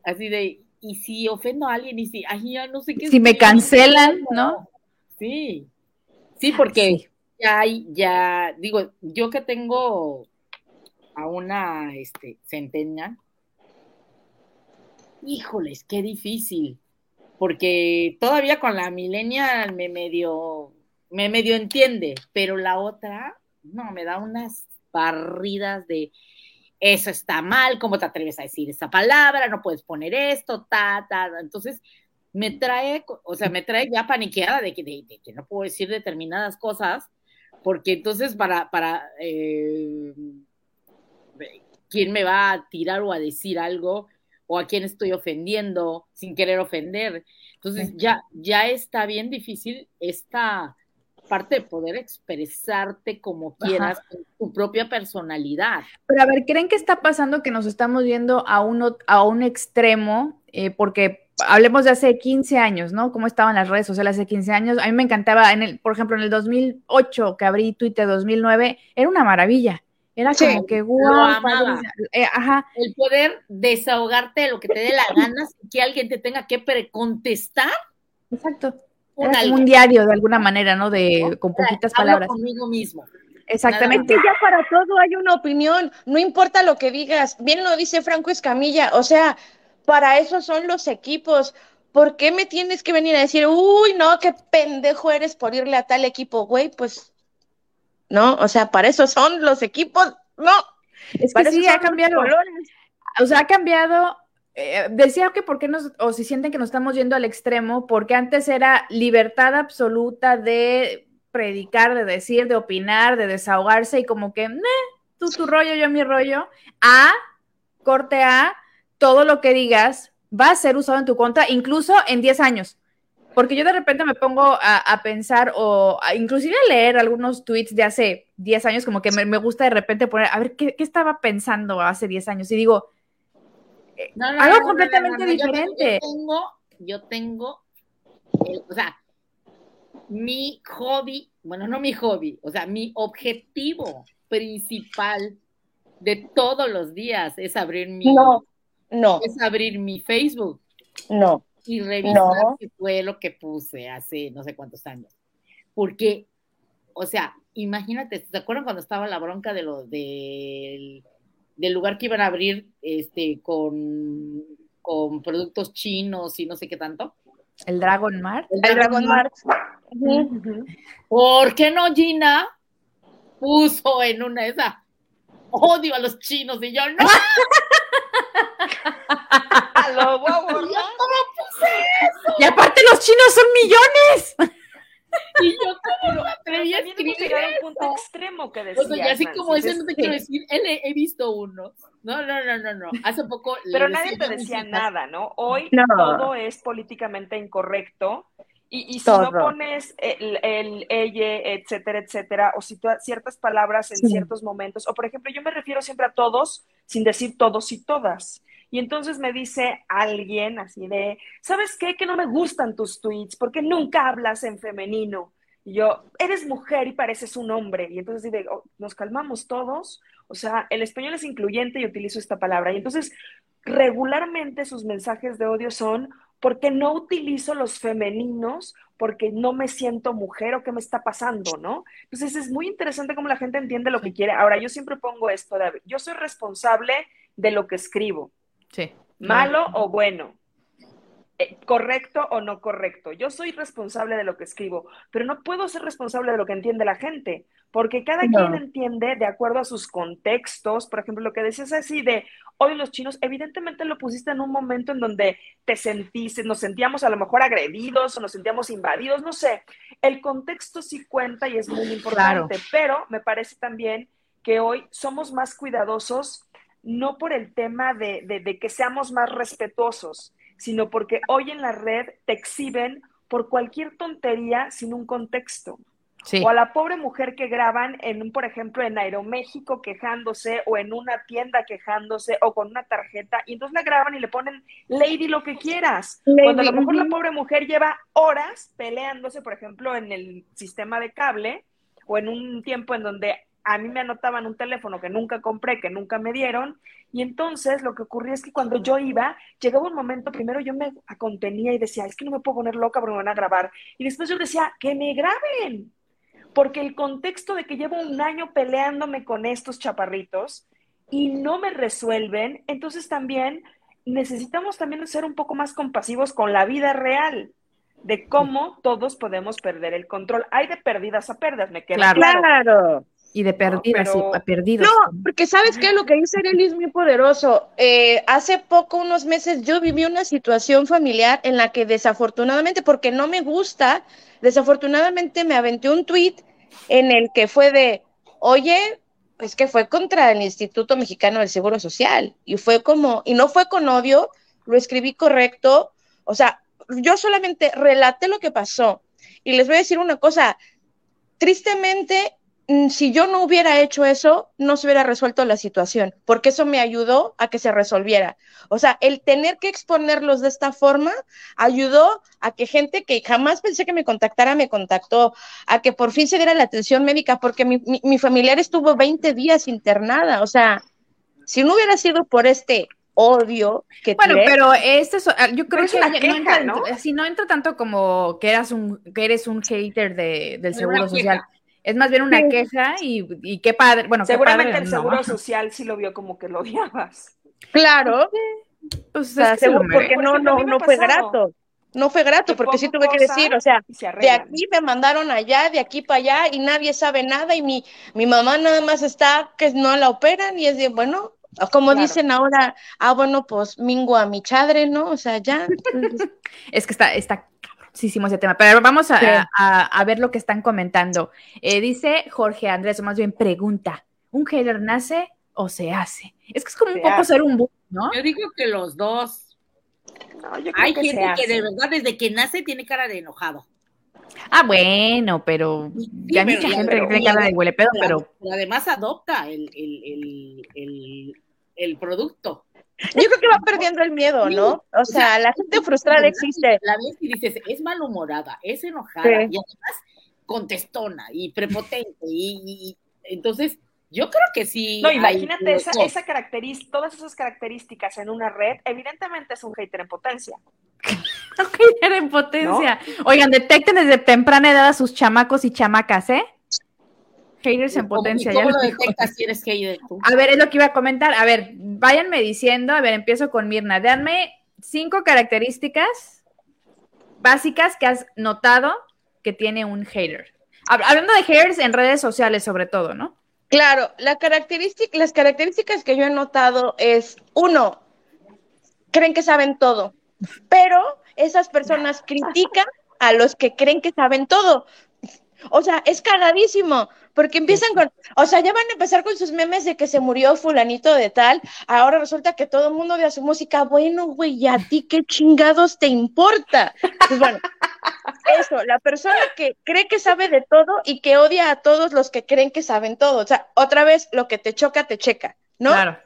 así de, y si ofendo a alguien, y si, ay, ya no sé qué. Si me cancelan, ¿no? Sí, sí, porque sí. ya hay, ya, digo, yo que tengo a una, este, centena, híjoles, qué difícil, porque todavía con la millennial me medio, me medio entiende, pero la otra, no, me da unas barridas de... Eso está mal, ¿cómo te atreves a decir esa palabra? No puedes poner esto, ta, ta, ta. Entonces, me trae, o sea, me trae ya paniqueada de que, de, de que no puedo decir determinadas cosas, porque entonces para, para eh, ¿quién me va a tirar o a decir algo? o a quién estoy ofendiendo sin querer ofender. Entonces ya, ya está bien difícil esta parte de poder expresarte como quieras, con tu propia personalidad. Pero a ver, ¿creen que está pasando que nos estamos yendo a, uno, a un extremo? Eh, porque hablemos de hace quince años, ¿no? ¿Cómo estaban las redes sociales hace quince años? A mí me encantaba, en el, por ejemplo, en el dos mil ocho, que abrí Twitter, dos mil nueve, era una maravilla. Era sí, como que guau, wow, eh, ajá. El poder desahogarte de lo que te dé la gana sin que alguien te tenga que precontestar. Exacto. Era como un diario de alguna manera, ¿no? De con poquitas Hablo palabras. Conmigo mismo. Exactamente. Ya para todo hay una opinión, no importa lo que digas. Bien lo dice Franco Escamilla, o sea, para eso son los equipos. ¿Por qué me tienes que venir a decir, uy, no, qué pendejo eres por irle a tal equipo, güey? Pues, no, o sea, para eso son los equipos, no. Es que sí, ha cambiado. O sea, ha cambiado. Eh, decía que por qué nos, o si sienten que nos estamos yendo al extremo, porque antes era libertad absoluta de predicar, de decir, de opinar, de desahogarse y como que, meh, tú tu rollo, yo mi rollo, a, corte a, todo lo que digas va a ser usado en tu contra, incluso en diez años. Porque yo de repente me pongo a, a pensar o a, inclusive a leer algunos tweets de hace diez años, como que me, me gusta de repente poner, a ver, ¿qué, qué estaba pensando hace diez años? Y digo, No, no, algo no, completamente no, no, no. diferente. Yo tengo, yo tengo eh, o sea, mi hobby, bueno, no mi hobby, o sea, mi objetivo principal de todos los días es abrir mi, no, no. es abrir mi Facebook, no, y revisar no. qué fue lo que puse hace no sé cuántos años, porque, o sea, imagínate, ¿te acuerdan cuando estaba la bronca de los del del lugar que iban a abrir este con, con productos chinos y no sé qué tanto? ¿El Dragon Mart? El, el Dragon, Dragon Mart. Mart. Uh-huh. ¿Por qué no Gina puso en una esa odio a los chinos? Y yo, ¡no! ¡A lo bobo! ¡Yo cómo puse eso! Y aparte los chinos son millones. Y yo como lo atreví a escribir a un punto extremo que decía. O sea, y así como ese no te quiero decir, él he visto uno. No, no, no, no, no. Hace poco le Pero nadie te decía nada, ¿no? Hoy no. todo es políticamente incorrecto. Y, y si todo. no pones el, el, ella, etcétera, etcétera, o si ciertas palabras en sí. ciertos momentos, o por ejemplo, yo me refiero siempre a todos, sin decir todos y todas. Y entonces me dice alguien así de, ¿sabes qué? Que no me gustan tus tweets porque nunca hablas en femenino. Y yo, eres mujer y pareces un hombre. Y entonces digo, oh, nos calmamos todos. O sea, el español es incluyente y utilizo esta palabra. Y entonces regularmente sus mensajes de odio son, ¿por qué no utilizo los femeninos? Porque no me siento mujer o qué me está pasando, ¿no? Entonces es muy interesante cómo la gente entiende lo que quiere. Ahora, yo siempre pongo esto, David, yo soy responsable de lo que escribo. Sí. Malo o bueno, eh, correcto o no correcto. Yo soy responsable de lo que escribo, pero no puedo ser responsable de lo que entiende la gente, porque cada no. quien entiende de acuerdo a sus contextos. Por ejemplo, lo que decías así de hoy los chinos, evidentemente lo pusiste en un momento en donde te sentís, nos sentíamos a lo mejor agredidos o nos sentíamos invadidos, no sé. El contexto sí cuenta y es muy importante, claro. pero me parece también que hoy somos más cuidadosos, no por el tema de, de, de que seamos más respetuosos, sino porque hoy en la red te exhiben por cualquier tontería sin un contexto. Sí. O a la pobre mujer que graban, en por ejemplo, en Aeroméxico quejándose o en una tienda quejándose o con una tarjeta, y entonces la graban y le ponen Lady lo que quieras. Lady. Cuando a lo mejor la pobre mujer lleva horas peleándose, por ejemplo, en el sistema de cable o en un tiempo en donde a mí me anotaban un teléfono que nunca compré, que nunca me dieron, y entonces lo que ocurría es que cuando yo iba, llegaba un momento, primero yo me contenía y decía, es que no me puedo poner loca porque me van a grabar, y después yo decía, que me graben, porque el contexto de que llevo un año peleándome con estos chaparritos y no me resuelven, entonces también necesitamos también ser un poco más compasivos con la vida real, de cómo todos podemos perder el control. Hay de pérdidas a pérdidas, me queda claro. ¡Claro! Y de perdidas, no, pero... y perdidos. No, porque ¿sabes qué? Lo que dice Areli es muy poderoso. Eh, hace poco, unos meses, yo viví una situación familiar en la que desafortunadamente, porque no me gusta, desafortunadamente me aventé un tuit en el que fue de, oye, pues que fue contra el Instituto Mexicano del Seguro Social, y fue como, y no fue con odio, lo escribí correcto, o sea, yo solamente relaté lo que pasó, y les voy a decir una cosa, tristemente, si yo no hubiera hecho eso, no se hubiera resuelto la situación, porque eso me ayudó a que se resolviera. O sea, el tener que exponerlos de esta forma ayudó a que gente que jamás pensé que me contactara, me contactó, a que por fin se diera la atención médica, porque mi, mi, mi familiar estuvo veinte días internada. O sea, si no hubiera sido por este odio que bueno, tiré, pero este so, yo creo que, que queja, no entra, ¿no? Si no entra tanto como que eras un, que eres un hater de, del Seguro Social. Es más bien una queja y, y qué padre. Bueno, seguramente padre, el Seguro no. Social sí lo vio como que lo odiabas. Claro. Pues, o sea, seguro, porque por no, no, no fue grato. No fue grato, porque sí tuve que decir, o sea, se de aquí me mandaron allá, de aquí para allá, y nadie sabe nada, y mi, mi mamá nada más está, que no la operan, y es de, bueno, como claro. Dicen ahora, ah, bueno, pues, mingo a mi chadre, ¿no? O sea, ya. Es que está... está... Sí, hicimos ese tema, pero vamos a, sí. a, a ver lo que están comentando. Eh, dice Jorge Andrés, o más bien pregunta, ¿un hater nace o se hace? Es que es como se un poco hace. Ser un bullying, ¿no? Yo digo que los dos. No, yo creo Hay que gente que hace. De verdad desde que nace tiene cara de enojado. Ah, bueno, pero sí, ya pero, mucha gente pero, tiene cara de huele pedo, pero... pero además adopta el, el, el, el, el producto. Yo creo que va perdiendo el miedo, ¿no? O sea, la gente frustrada existe. La ves y dices, es malhumorada, es enojada, sí. Y además contestona y prepotente. Y, y entonces, yo creo que sí. No, imagínate hay... esa, esa característica, todas esas características en una red, evidentemente es un hater en potencia. Un hater en potencia. ¿No? Oigan, detecten desde temprana edad a sus chamacos y chamacas, ¿eh? Haters en potencia. ¿Cómo lo detectas si eres hater tú? A ver, es lo que iba a comentar. A ver, váyanme diciendo, a ver, empiezo con Mirna. Dame cinco características básicas que has notado que tiene un hater. Hablando de haters en redes sociales sobre todo, ¿no? Claro, la característica, las características que yo he notado es, uno, creen que saben todo, pero esas personas critican a los que creen que saben todo. O sea, es cagadísimo, porque empiezan con, o sea, ya van a empezar con sus memes de que se murió fulanito de tal, ahora resulta que todo el mundo odia su música, bueno, güey, ¿y a ti qué chingados te importa? Pues bueno, eso, la persona que cree que sabe de todo y que odia a todos los que creen que saben todo, o sea, otra vez, lo que te choca, te checa, ¿no? Claro.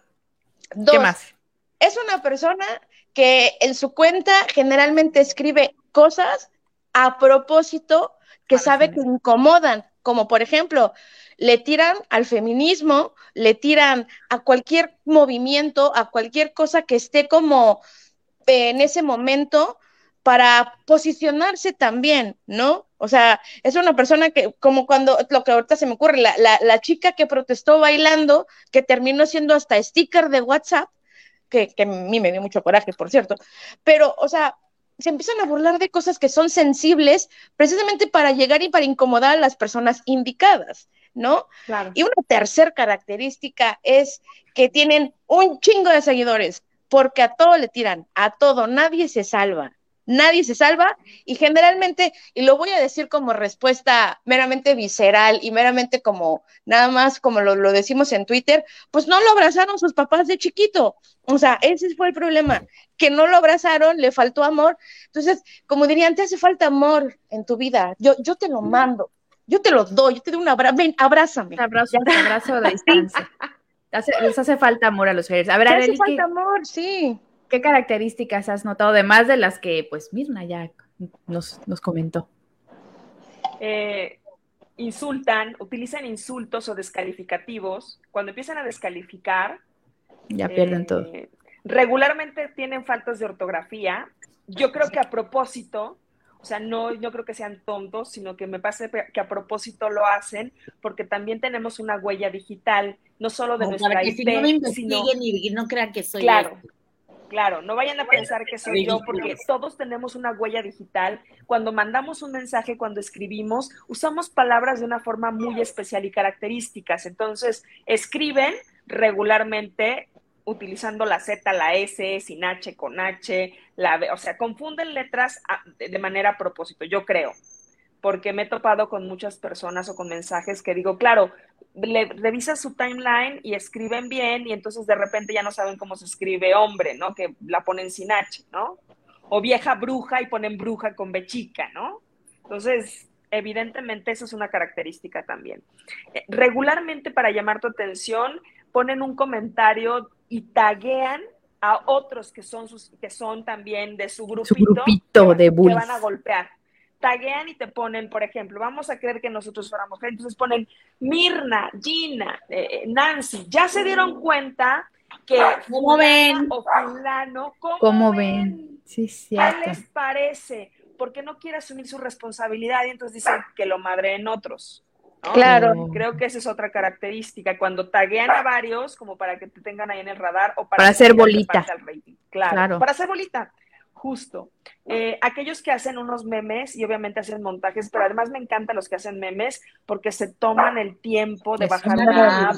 Dos, ¿qué más? Es una persona que en su cuenta generalmente escribe cosas a propósito que sabe que incomodan, como por ejemplo, le tiran al feminismo, le tiran a cualquier movimiento, a cualquier cosa que esté como eh, en ese momento para posicionarse también, ¿no? O sea, es una persona que, como cuando, lo que ahorita se me ocurre, la, la, la chica que protestó bailando, que terminó siendo hasta sticker de WhatsApp, que, que a mí me dio mucho coraje, por cierto, pero, o sea, se empiezan a burlar de cosas que son sensibles precisamente para llegar y para incomodar a las personas indicadas, ¿no? Claro. Y una tercera característica es que tienen un chingo de seguidores, porque a todo le tiran, a todo, nadie se salva, nadie se salva, y generalmente, y lo voy a decir como respuesta meramente visceral y meramente como, nada más como lo, lo decimos en Twitter, pues no lo abrazaron sus papás de chiquito, o sea, ese fue el problema, que no lo abrazaron, le faltó amor, entonces, como dirían, te hace falta amor en tu vida, yo, yo te lo mando, yo te lo doy, yo te doy un abrazo, ven, abrázame. Un abrazo, un abrazo de distancia. Hace, les hace falta amor a los haters. A ver, les hace falta amor, sí. ¿Qué características has notado, además de las que, pues, Mirna ya nos, nos comentó? Eh, insultan, utilizan insultos o descalificativos. Cuando empiezan a descalificar... Ya pierden eh, todo. Regularmente tienen faltas de ortografía. Yo creo que a propósito, o sea, no, no creo que sean tontos, sino que me pasa que a propósito lo hacen, porque también tenemos una huella digital, no solo de no, nuestra I P. Si no me investiguen sino, y no crean que soy... Claro. Yo. Claro, no vayan a pensar que soy yo, porque todos tenemos una huella digital. Cuando mandamos un mensaje, cuando escribimos, usamos palabras de una forma muy especial y características. Entonces, escriben regularmente utilizando la Z, la S, sin H, con H, la B. O sea, confunden letras de manera a propósito, yo creo. porque me he topado con muchas personas o con mensajes que digo, claro, le revisas su timeline y escriben bien y entonces de repente ya no saben cómo se escribe hombre, ¿no? Que la ponen sin H, ¿no? O vieja bruja y ponen bruja con B chica, ¿no? Entonces, evidentemente eso es una característica también. Regularmente para llamar tu atención ponen un comentario y taguean a otros que son, sus, que son también de su grupito, su grupito de bullies, que van a golpear. Taguean y te ponen, por ejemplo, vamos a creer que nosotros fuéramos mujeres, entonces ponen Mirna, Gina, eh, Nancy, ya se dieron cuenta que ¿cómo ven? O fulano, ¿cómo, ¿Cómo ven? ven? Sí, cierto. ¿Qué les parece? Porque no quiere asumir su responsabilidad y entonces dicen que lo madreen otros, ¿no? Claro. Creo que esa es otra característica, cuando taguean a varios como para que te tengan ahí en el radar o para, para hacer bolita. Claro, claro, para hacer bolita. Justo. Eh, aquellos que hacen unos memes y obviamente hacen montajes, pero además me encantan los que hacen memes porque se toman el tiempo de bajar una app,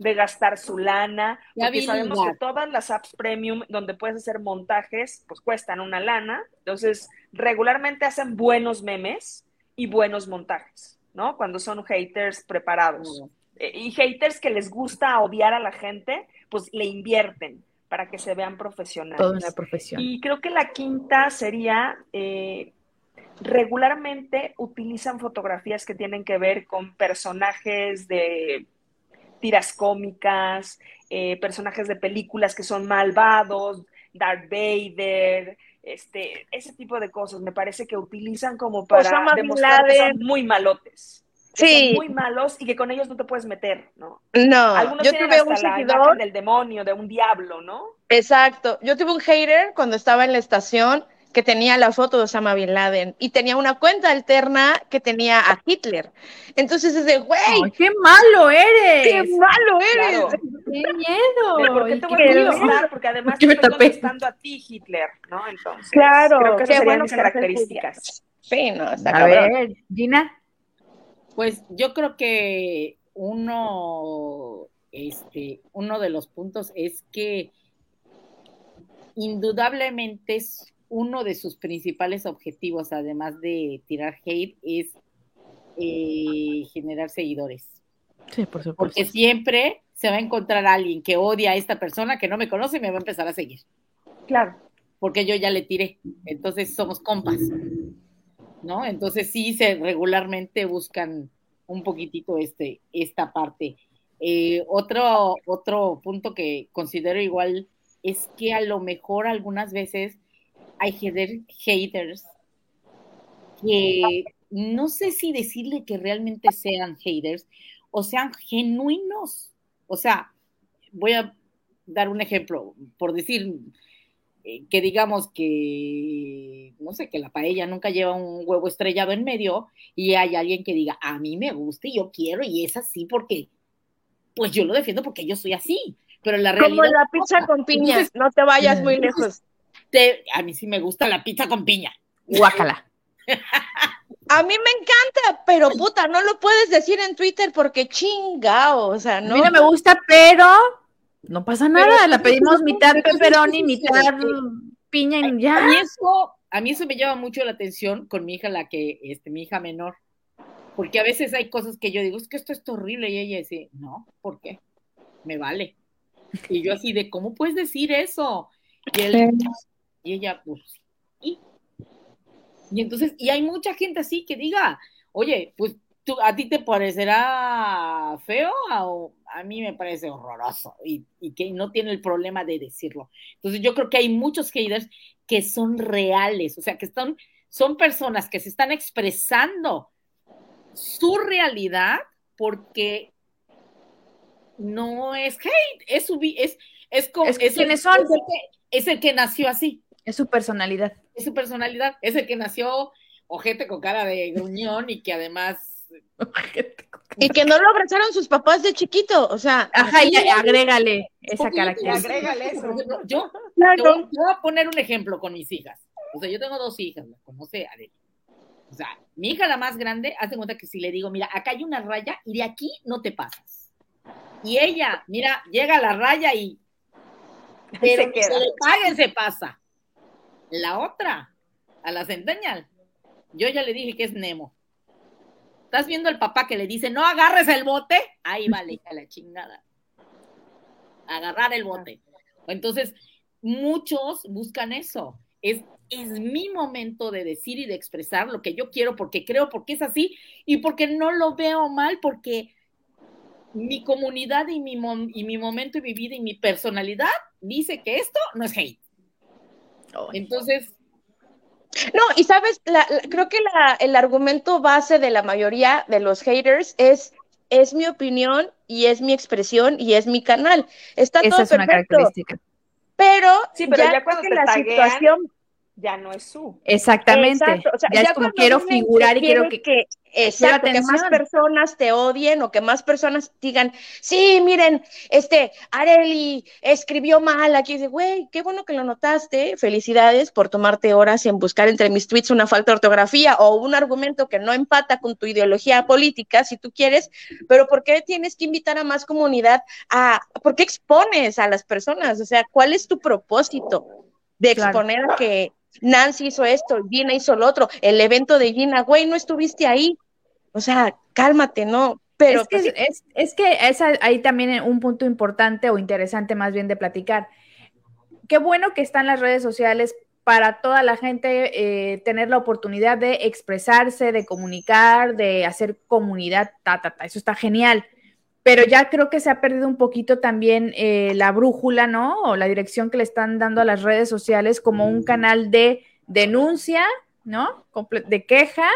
de gastar su lana, porque sabemos que todas las apps premium donde puedes hacer montajes, pues cuestan una lana. Entonces, regularmente hacen buenos memes y buenos montajes, ¿no? Cuando son haters preparados. Eh, y haters que les gusta odiar a la gente, pues le invierten para que se vean profesionales. Toda una profesión. Y creo que la quinta sería, eh, regularmente utilizan fotografías que tienen que ver con personajes de tiras cómicas, eh, personajes de películas que son malvados, Darth Vader, este, ese tipo de cosas. Me parece que utilizan como para Osama demostrar Bin Laden, que son muy malotes. Que sí, son muy malos y que con ellos no te puedes meter, ¿no? No, algunos yo tuve un seguidor del demonio, de un diablo, ¿no? Exacto, yo tuve un hater cuando estaba en la estación que tenía la foto de Osama Bin Laden y tenía una cuenta alterna que tenía a Hitler. Entonces es de, güey, ¡qué malo eres! ¡Qué malo eres! Claro. ¡Qué miedo! ¿Por qué te voy a molestar? Porque además te estoy contestando a ti, Hitler, ¿no? Entonces, claro, creo que esas serían bueno, mis características. Sí, no, está a cabrón. Ver, Gina. Pues yo creo que uno, este, uno de los puntos es que indudablemente es uno de sus principales objetivos, además de tirar hate, es eh, generar seguidores. Sí, por supuesto. Porque siempre se va a encontrar alguien que odia a esta persona que no me conoce y me va a empezar a seguir. Claro. Porque yo ya le tiré, entonces somos compas, ¿no? Entonces sí se regularmente buscan un poquitito este, esta parte. Eh, otro, otro punto que considero igual es que a lo mejor algunas veces hay haters que no sé si decirle que realmente sean haters o sean genuinos. O sea, voy a dar un ejemplo, por decir... que digamos que, no sé, que la paella nunca lleva un huevo estrellado en medio y hay alguien que diga, a mí me gusta y yo quiero y es así porque, pues yo lo defiendo porque yo soy así, pero la realidad... Como la pizza no, con piña, entonces, no te vayas muy lejos. Te, a mí sí me gusta la pizza con piña. Guácala. A mí me encanta, pero puta, no lo puedes decir en Twitter porque chingao, o sea, no... A mí no me gusta, pero... No pasa nada, pero, la pedimos no, mitad pepperoni, mitad piña y ya. A mí, eso, a mí eso me llama mucho la atención con mi hija, la que, este, mi hija menor, porque a veces hay cosas que yo digo, es que esto es horrible, y ella dice, no, ¿por qué? Me vale. Y yo así de, ¿cómo puedes decir eso? Y, él, y ella, pues, ¿y? Y entonces, y hay mucha gente así que diga, oye, pues, tú, a ti te parecerá feo o a mí me parece horroroso y, y que no tiene el problema de decirlo. Entonces yo creo que hay muchos haters que son reales, o sea, que están, son personas que se están expresando su realidad porque no es hate, es su, es, es, como, es, es, ¿quiénes son? Es, el que, es el que nació así. Es su personalidad. Es su personalidad, es el que nació ojete con cara de gruñón y que además y que no lo abrazaron sus papás de chiquito, o sea, ajá, y agrégale esa característica. Agrégale eso. Yo, claro. yo, yo voy a poner un ejemplo con mis hijas. O sea, yo tengo dos hijas, las conoce Areli. O sea, mi hija la más grande, hace cuenta que si le digo, mira, acá hay una raya y de aquí no te pasas. Y ella, mira, llega a la raya y pero se, que se le pague, se pasa. La otra, a la centennial, yo ya le dije que es Nemo. ¿Estás viendo al papá que le dice, no agarres el bote? Ahí vale, a la chingada. Agarrar el bote. Entonces, muchos buscan eso. Es, es mi momento de decir y de expresar lo que yo quiero, porque creo, porque es así, y porque no lo veo mal, porque mi comunidad y mi, mom- y mi momento y mi vida y mi personalidad dice que esto no es hate. Entonces... No, y sabes, la, la, creo que la, el argumento base de la mayoría de los haters es, es mi opinión y es mi expresión y es mi canal. Está esa todo es perfecto. Una característica. Pero, sí, pero ya, ya cuando te la taguean, situación ya no es su. Exactamente. O sea, ya, ya es como quiero figurar y quiero que... que exacto, que más personas te odien o que más personas digan, sí, miren, este, Areli escribió mal aquí, dice, güey, qué bueno que lo notaste, felicidades por tomarte horas en buscar entre mis tweets una falta de ortografía o un argumento que no empata con tu ideología política, si tú quieres, pero ¿por qué tienes que invitar a más comunidad a, por qué expones a las personas? O sea, ¿cuál es tu propósito de exponer claro. a que Nancy hizo esto, Gina hizo lo otro, el evento de Gina, güey, no estuviste ahí? O sea, cálmate, ¿no? Pero es que, pues, es, es que es ahí también un punto importante o interesante más bien de platicar. Qué bueno que están las redes sociales para toda la gente eh, tener la oportunidad de expresarse, de comunicar, de hacer comunidad, ta, ta, ta, eso está genial. Pero ya creo que se ha perdido un poquito también eh, la brújula, ¿no? O la dirección que le están dando a las redes sociales como un canal de denuncia, ¿no? De queja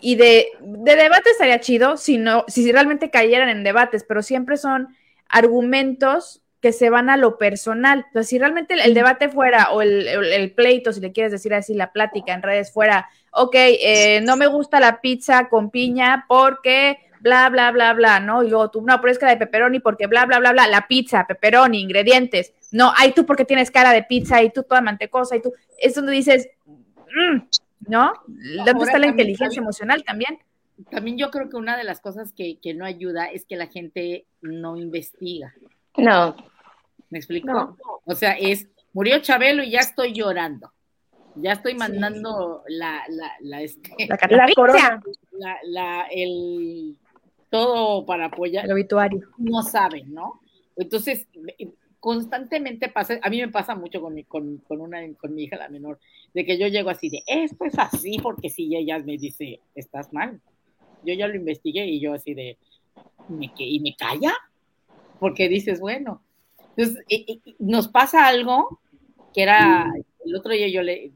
y de, de debate estaría chido si, no, si realmente cayeran en debates, pero siempre son argumentos que se van a lo personal. O sea, si realmente el, el debate fuera, o el, el, el pleito, si le quieres decir así, la plática en redes fuera, ok, eh, no me gusta la pizza con piña porque... bla, bla, bla, bla, ¿no? Y luego tú, no, pero es que la de pepperoni porque bla, bla, bla, bla, la pizza, pepperoni, ingredientes. No, ay, tú porque tienes cara de pizza y tú toda mantecosa y tú... Es donde dices, mm, ¿no? ¿Dónde ahora está la también, inteligencia también, emocional también? También yo creo que una de las cosas que, que no ayuda es que la gente no investiga. No. ¿Me explico? No. O sea, es, murió Chabelo y ya estoy llorando. Ya estoy mandando sí. la, la, la, este, la, la corona. La, la, el... todo para apoyar. El obituario. No saben, ¿no? Entonces, constantemente pasa, a mí me pasa mucho con mi, con, con una, con mi hija, la menor, de que yo llego así de, esto es así, porque si ella me dice, estás mal. Yo ya lo investigué y yo así de, ¿me, qué, ¿y me calla? Porque dices, bueno. Entonces, eh, eh, nos pasa algo que era, el otro día yo le eh,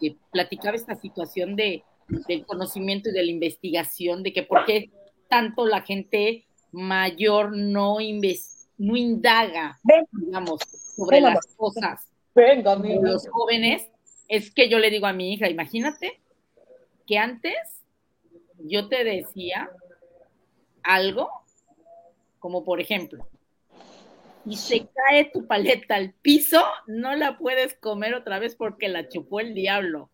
que platicaba esta situación de, del conocimiento y de la investigación, de que por qué tanto la gente mayor no, inves, no indaga, ven, digamos, sobre venga, las cosas venga, venga. De los jóvenes. Es que yo le digo a mi hija, imagínate que antes yo te decía algo, como por ejemplo, y se cae tu paleta al piso, no la puedes comer otra vez porque la chupó el diablo.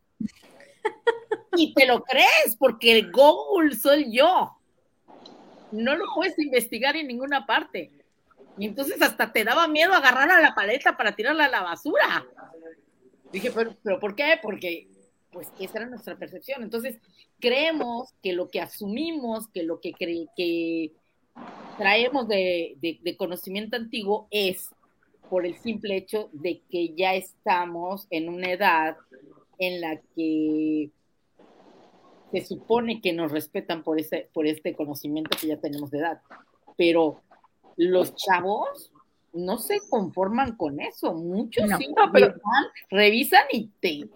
Y te lo crees, porque el Google soy yo. No lo puedes investigar en ninguna parte. Y entonces hasta te daba miedo agarrar a la paleta para tirarla a la basura. Dije, ¿pero, pero por qué? Porque, pues, esa era nuestra percepción. Entonces, creemos que lo que asumimos, que lo que, cre- que traemos de, de, de conocimiento antiguo es por el simple hecho de que ya estamos en una edad en la que... se supone que nos respetan por ese, por este conocimiento que ya tenemos de edad, pero los chavos no se conforman con eso, muchos no, sí, no, pero, van, revisan y te,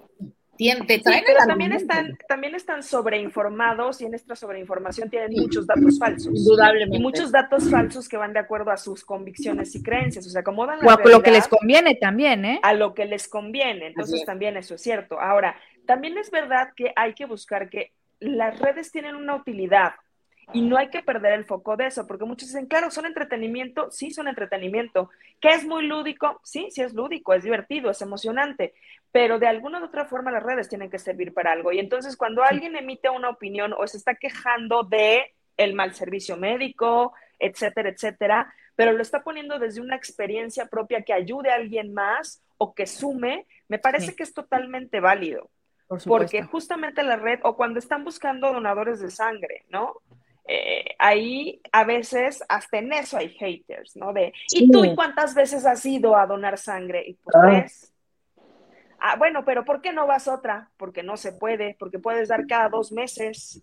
te, te traen sí, pero el también están, también están sobreinformados y en esta sobreinformación tienen sí, muchos datos falsos, indudablemente, y muchos datos falsos que van de acuerdo a sus convicciones y creencias, o sea, acomodan la o a realidad, lo que les conviene también, ¿eh? A lo que les conviene, entonces es. También eso es cierto. Ahora, también es verdad que hay que buscar que las redes tienen una utilidad y no hay que perder el foco de eso, porque muchos dicen, claro, son entretenimiento, sí son entretenimiento, que es muy lúdico, sí, sí es lúdico, es divertido, es emocionante, pero de alguna u otra forma las redes tienen que servir para algo, y entonces cuando alguien emite una opinión o se está quejando de el mal servicio médico, etcétera, etcétera, pero lo está poniendo desde una experiencia propia que ayude a alguien más o que sume, me parece sí. que es totalmente válido. Por supuesto. Porque justamente la red, o cuando están buscando donadores de sangre, ¿no? Eh, ahí a veces hasta en eso hay haters, ¿no? De, sí. ¿Y tú y cuántas veces has ido a donar sangre? Y pues ah. ves. Ah, bueno, pero ¿por qué no vas otra? Porque no se puede, porque puedes dar cada dos meses.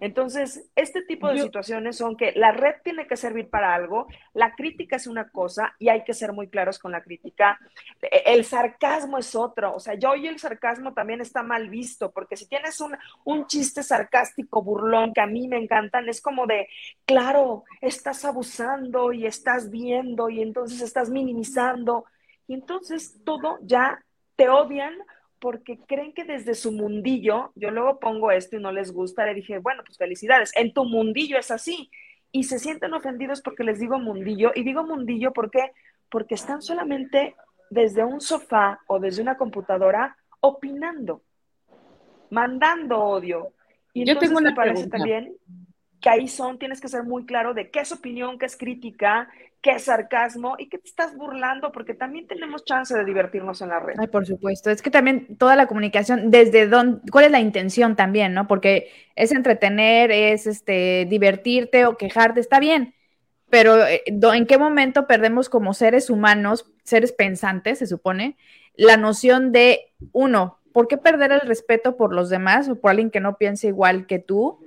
Entonces, este tipo de Yo... situaciones son que la red tiene que servir para algo, la crítica es una cosa y hay que ser muy claros con la crítica. El sarcasmo es otro. O sea, yo hoy el sarcasmo también está mal visto, porque si tienes un, un chiste sarcástico, burlón, que a mí me encantan, es como de, claro, estás abusando y estás viendo y entonces estás minimizando. Y entonces todo ya te odian, porque creen que desde su mundillo, yo luego pongo esto y no les gusta, le dije, bueno, pues felicidades, en tu mundillo es así, y se sienten ofendidos porque les digo mundillo, y digo mundillo porque, porque están solamente desde un sofá o desde una computadora opinando, mandando odio, y entonces yo tengo me parece pregunta. También que ahí son, tienes que ser muy claro de qué es opinión, qué es crítica, qué es sarcasmo y qué te estás burlando, porque también tenemos chance de divertirnos en la red. Ay, por supuesto, es que también toda la comunicación, desde dónde, cuál es la intención también, ¿no? Porque es entretener, es este divertirte o quejarte, está bien, pero ¿en qué momento perdemos como seres humanos, seres pensantes, se supone, la noción de, uno, ¿por qué perder el respeto por los demás o por alguien que no piensa igual que tú?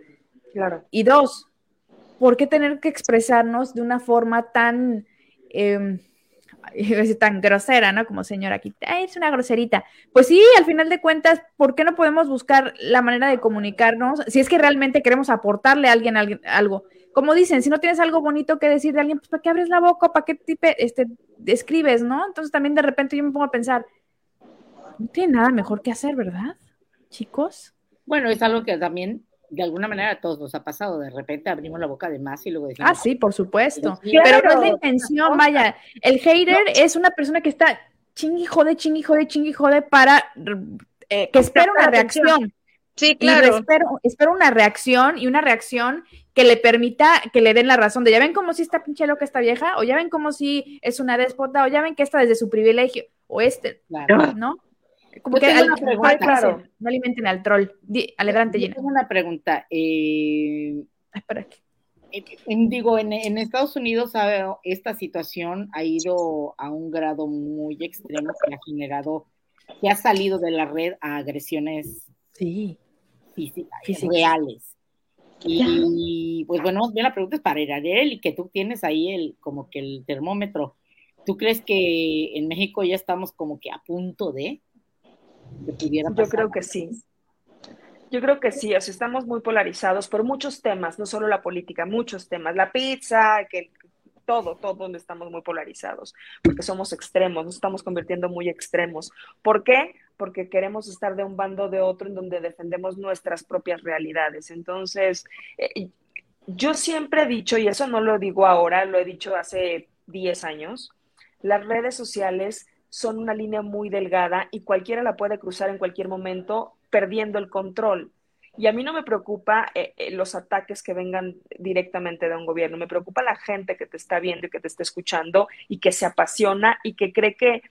Claro. Y dos, ¿por qué tener que expresarnos de una forma tan, eh, tan grosera, ¿no? Como señora aquí, ay, es una groserita. Pues sí, al final de cuentas, ¿por qué no podemos buscar la manera de comunicarnos si es que realmente queremos aportarle a alguien algo? Como dicen, si no tienes algo bonito que decir de alguien, pues ¿para qué abres la boca? ¿Para qué tipo, este, escribes, no? Entonces también de repente yo me pongo a pensar, no tiene nada mejor que hacer, ¿verdad, chicos? Bueno, es algo que también... de alguna manera a todos nos ha pasado, de repente abrimos la boca de más y luego decimos... Ah, sí, por supuesto, claro. Pero no es la intención, vaya, el hater no. es una persona que está chingui jode, chingui jode, chingui jode para eh, que espera una reacción. Sí, claro. Espero, espero una reacción y una reacción que le permita que le den la razón de, ya ven cómo si está pinche loca esta vieja, o ya ven cómo si es una déspota, o ya ven que está desde su privilegio, o este, claro. ¿no? Como yo que tengo una pregunta, claro. No alimenten al troll. Di, adelante, Gina. Tengo una pregunta. Eh, Espera aquí. Eh, digo, en, en Estados Unidos esta situación ha ido a un grado muy extremo que ha generado, que ha salido de la red a agresiones sí. físicas, físicas, reales. Y, claro. y pues bueno, bien, la pregunta es para Areli, que tú tienes ahí el como que el termómetro. ¿Tú crees que en México ya estamos como que a punto de... Yo creo que sí, yo creo que sí, o sea, estamos muy polarizados por muchos temas, no solo la política, muchos temas, la pizza, que todo, todo donde estamos muy polarizados, porque somos extremos, nos estamos convirtiendo muy extremos. ¿Por qué? Porque queremos estar de un bando o de otro en donde defendemos nuestras propias realidades. Entonces, eh, yo siempre he dicho, y eso no lo digo ahora, lo he dicho hace diez años, las redes sociales son una línea muy delgada y cualquiera la puede cruzar en cualquier momento perdiendo el control. Y a mí no me preocupa eh, eh, los ataques que vengan directamente de un gobierno, me preocupa la gente que te está viendo y que te está escuchando y que se apasiona y que cree que,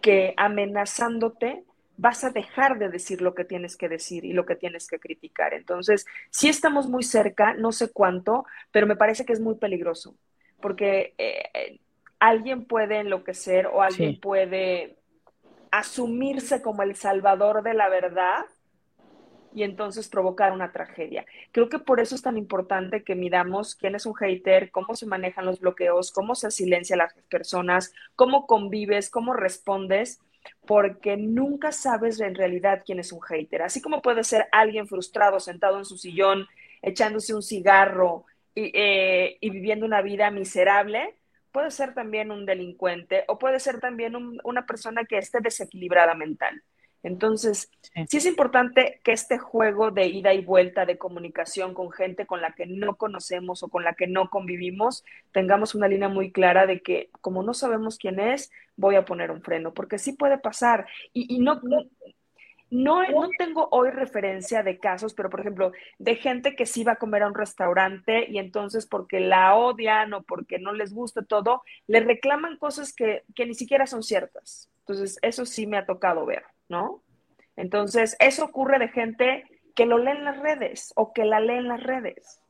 que amenazándote vas a dejar de decir lo que tienes que decir y lo que tienes que criticar. Entonces, sí estamos muy cerca, no sé cuánto, pero me parece que es muy peligroso porque... Eh, alguien puede enloquecer o alguien sí. puede asumirse como el salvador de la verdad y entonces provocar una tragedia. Creo que por eso es tan importante que midamos quién es un hater, cómo se manejan los bloqueos, cómo se silencia a las personas, cómo convives, cómo respondes, porque nunca sabes en realidad quién es un hater. Así como puede ser alguien frustrado, sentado en su sillón, echándose un cigarro y, eh, y viviendo una vida miserable, puede ser también un delincuente o puede ser también un, una persona que esté desequilibrada mental. Entonces, sí. sí es importante que este juego de ida y vuelta, de comunicación con gente con la que no conocemos o con la que no convivimos, tengamos una línea muy clara de que, como no sabemos quién es, voy a poner un freno, porque sí puede pasar. Y, y no... no No, no tengo hoy referencia de casos, pero por ejemplo, de gente que sí va a comer a un restaurante y entonces porque la odian o porque no les gusta todo, le reclaman cosas que, que ni siquiera son ciertas. Entonces, eso sí me ha tocado ver, ¿no? Entonces, eso ocurre de gente que lo lee en las redes o que la lee en las redes.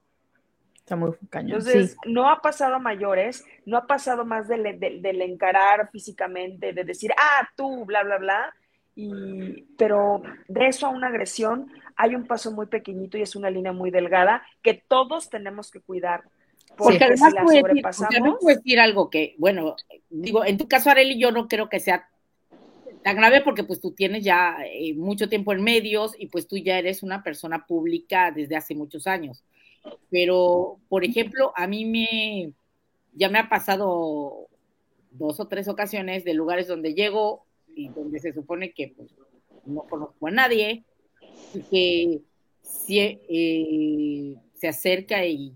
Está muy cañón. Entonces, sí. No ha pasado a mayores, no ha pasado más del de, de, de encarar físicamente, de decir, ah, tú, bla, bla, bla. Y, pero de eso a una agresión hay un paso muy pequeñito y es una línea muy delgada que todos tenemos que cuidar. Porque, porque además si la sobrepasamos... Decir, porque puedo decir algo que, bueno, digo, en tu caso, Areli, yo no creo que sea tan grave porque pues tú tienes ya eh, mucho tiempo en medios y pues tú ya eres una persona pública desde hace muchos años. Pero, por ejemplo, a mí me ya me ha pasado dos o tres ocasiones de lugares donde llego y donde se supone que pues, no conozco a nadie y que si, eh, se acerca y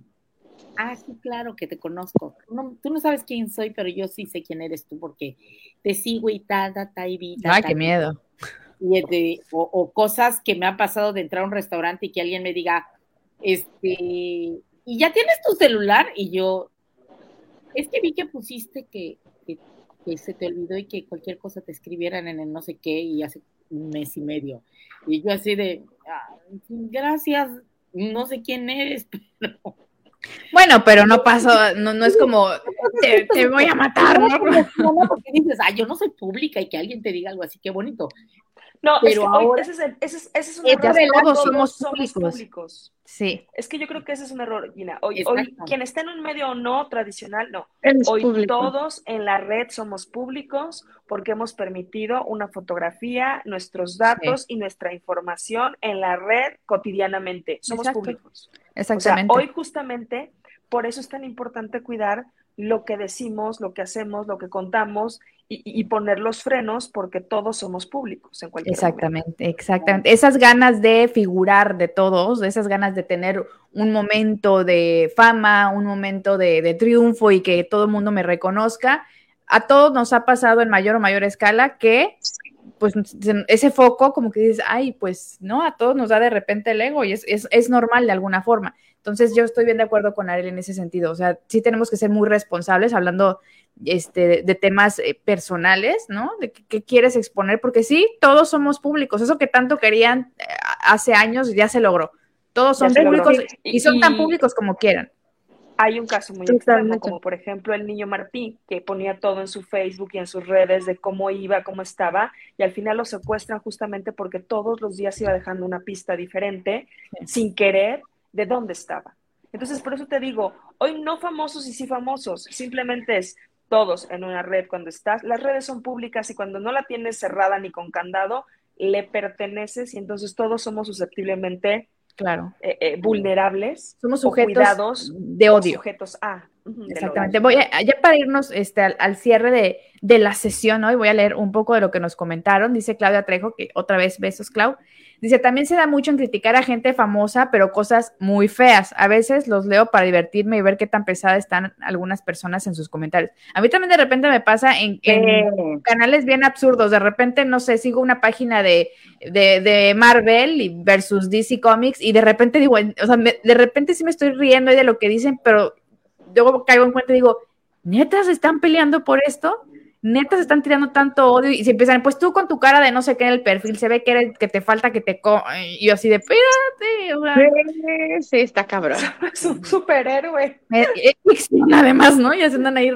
ah, sí, claro que te conozco. No, tú no sabes quién soy, pero yo sí sé quién eres tú porque te sigo y ta, ta, ta, y vi, ta, ay, ta, qué ta, miedo. Y de, o, o cosas que me han pasado de entrar a un restaurante y que alguien me diga, este, y ya tienes tu celular, y yo, es que vi que pusiste que, que, que se te olvidó y que cualquier cosa te escribieran en el no sé qué, y hace un mes y medio. Y yo así de, ah, gracias, no sé quién eres, pero... Bueno, pero no pasó, no, no es como te, te voy a matar, ¿no? No, porque dices, ah, yo no soy pública y que alguien te diga algo así, qué bonito. No, pero es que ahora, ese es, el, ese es, ese es un error. Todos somos, somos públicos. públicos. Sí. Es que yo creo que ese es un error, Gina. Hoy, hoy quien esté en un medio o no tradicional, no. Es hoy público. Todos en la red somos públicos porque hemos permitido una fotografía, nuestros datos sí. y nuestra información en la red cotidianamente. Somos Exacto. públicos. Exactamente. O sea, hoy justamente por eso es tan importante cuidar lo que decimos, lo que hacemos, lo que contamos y, y poner los frenos porque todos somos públicos en cualquier Exactamente, momento. exactamente. Esas ganas de figurar de todos, esas ganas de tener un momento de fama, un momento de, de triunfo y que todo el mundo me reconozca, a todos nos ha pasado en mayor o mayor escala que... pues ese foco como que dices, ay, pues no, a todos nos da de repente el ego y es, es, es normal de alguna forma. Entonces yo estoy bien de acuerdo con Areli en ese sentido, o sea, sí tenemos que ser muy responsables hablando este, de temas eh, personales, ¿no? De qué quieres exponer, porque sí, todos somos públicos, eso que tanto querían eh, hace años ya se logró, todos son públicos y, y son y... tan públicos como quieran. Hay un caso muy extraño, como por ejemplo el niño Martí, que ponía todo en su Facebook y en sus redes de cómo iba, cómo estaba, y al final lo secuestran justamente porque todos los días iba dejando una pista diferente, sin querer, de dónde estaba. Entonces, por eso te digo, hoy no famosos y sí famosos, simplemente es todos en una red cuando estás. Las redes son públicas y cuando no la tienes cerrada ni con candado, le perteneces y entonces todos somos susceptiblemente... Claro. Eh, eh, vulnerables. Somos sujetos de odio. Sujetos a. Uh-huh, Exactamente. Voy a, ya para irnos este, al, al cierre de, de la sesión hoy, voy a leer un poco de lo que nos comentaron. Dice Claudia Trejo, que otra vez besos, Clau. Dice, también se da mucho en criticar a gente famosa, pero cosas muy feas. A veces los leo para divertirme y ver qué tan pesadas están algunas personas en sus comentarios. A mí también de repente me pasa en, en canales bien absurdos. De repente, no sé, sigo una página de, de, de Marvel versus D C Comics y de repente digo, o sea, me, de repente sí me estoy riendo de lo que dicen, pero luego caigo en cuenta y digo, ¿neta se están peleando por esto? Neta se están tirando tanto odio y se empiezan, pues tú con tu cara de no sé qué en el perfil se ve que eres, que te falta que te co- y yo así de espérate, o sea, sí, sí está cabrón, es un superhéroe es ficción además, ¿no? Y se andan ahí.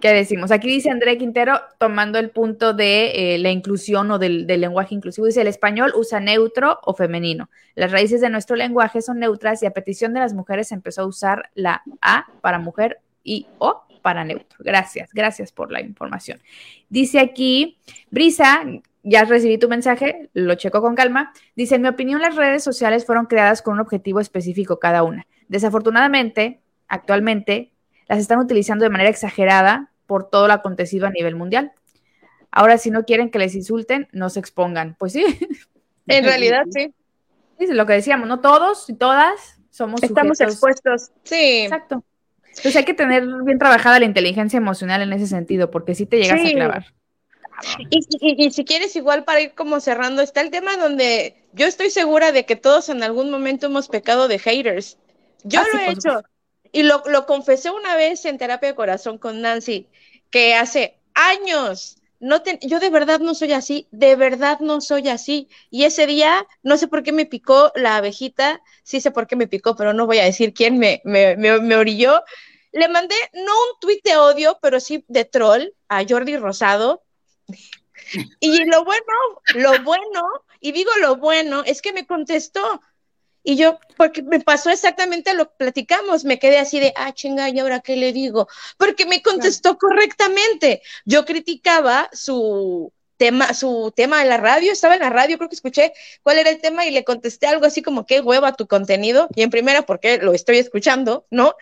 ¿Qué decimos? Aquí dice André Quintero, tomando el punto de eh, la inclusión o del, del lenguaje inclusivo, dice, el español usa neutro o femenino. Las raíces de nuestro lenguaje son neutras y a petición de las mujeres se empezó a usar la A para mujer y O para neutro. Gracias, gracias por la información. Dice aquí, Brisa, ya recibí tu mensaje, lo checo con calma. Dice, en mi opinión, las redes sociales fueron creadas con un objetivo específico cada una. Desafortunadamente, actualmente, las están utilizando de manera exagerada por todo lo acontecido a nivel mundial. Ahora, si no quieren que les insulten, no se expongan. Pues sí. En realidad, sí. Es lo que decíamos, ¿no? Todos y todas somos Estamos sujetos. expuestos. Sí. Exacto. Entonces hay que tener bien trabajada la inteligencia emocional en ese sentido, porque sí te llegas sí. a clavar. Y, y, y si quieres, igual para ir como cerrando, está el tema donde yo estoy segura de que todos en algún momento hemos pecado de haters. Yo ah, lo sí, he hecho. Supuesto. Y lo, lo confesé una vez en Terapia de Corazón con Nancy, que hace años No te, yo de verdad no soy así, de verdad no soy así. Y ese día, no sé por qué me picó la abejita, sí sé por qué me picó, pero no voy a decir quién me, me, me, me orilló. Le mandé, no un tuit de odio, pero sí de troll, a Jordi Rosado. Y lo bueno, lo bueno, y digo lo bueno, es que me contestó. Y yo, porque me pasó exactamente lo que platicamos, me quedé así de, ah, chinga, ¿y ahora qué le digo? Porque me contestó correctamente. Yo criticaba su tema, su tema en la radio, estaba en la radio, creo que escuché cuál era el tema y le contesté algo así como, qué hueva tu contenido, y en primera porque lo estoy escuchando, ¿no?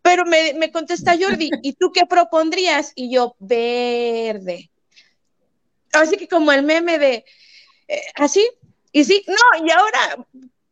Pero me, me contesta Jordi, ¿y tú qué propondrías? Y yo, verde. Así que como el meme de, eh, así, y sí, no, y ahora...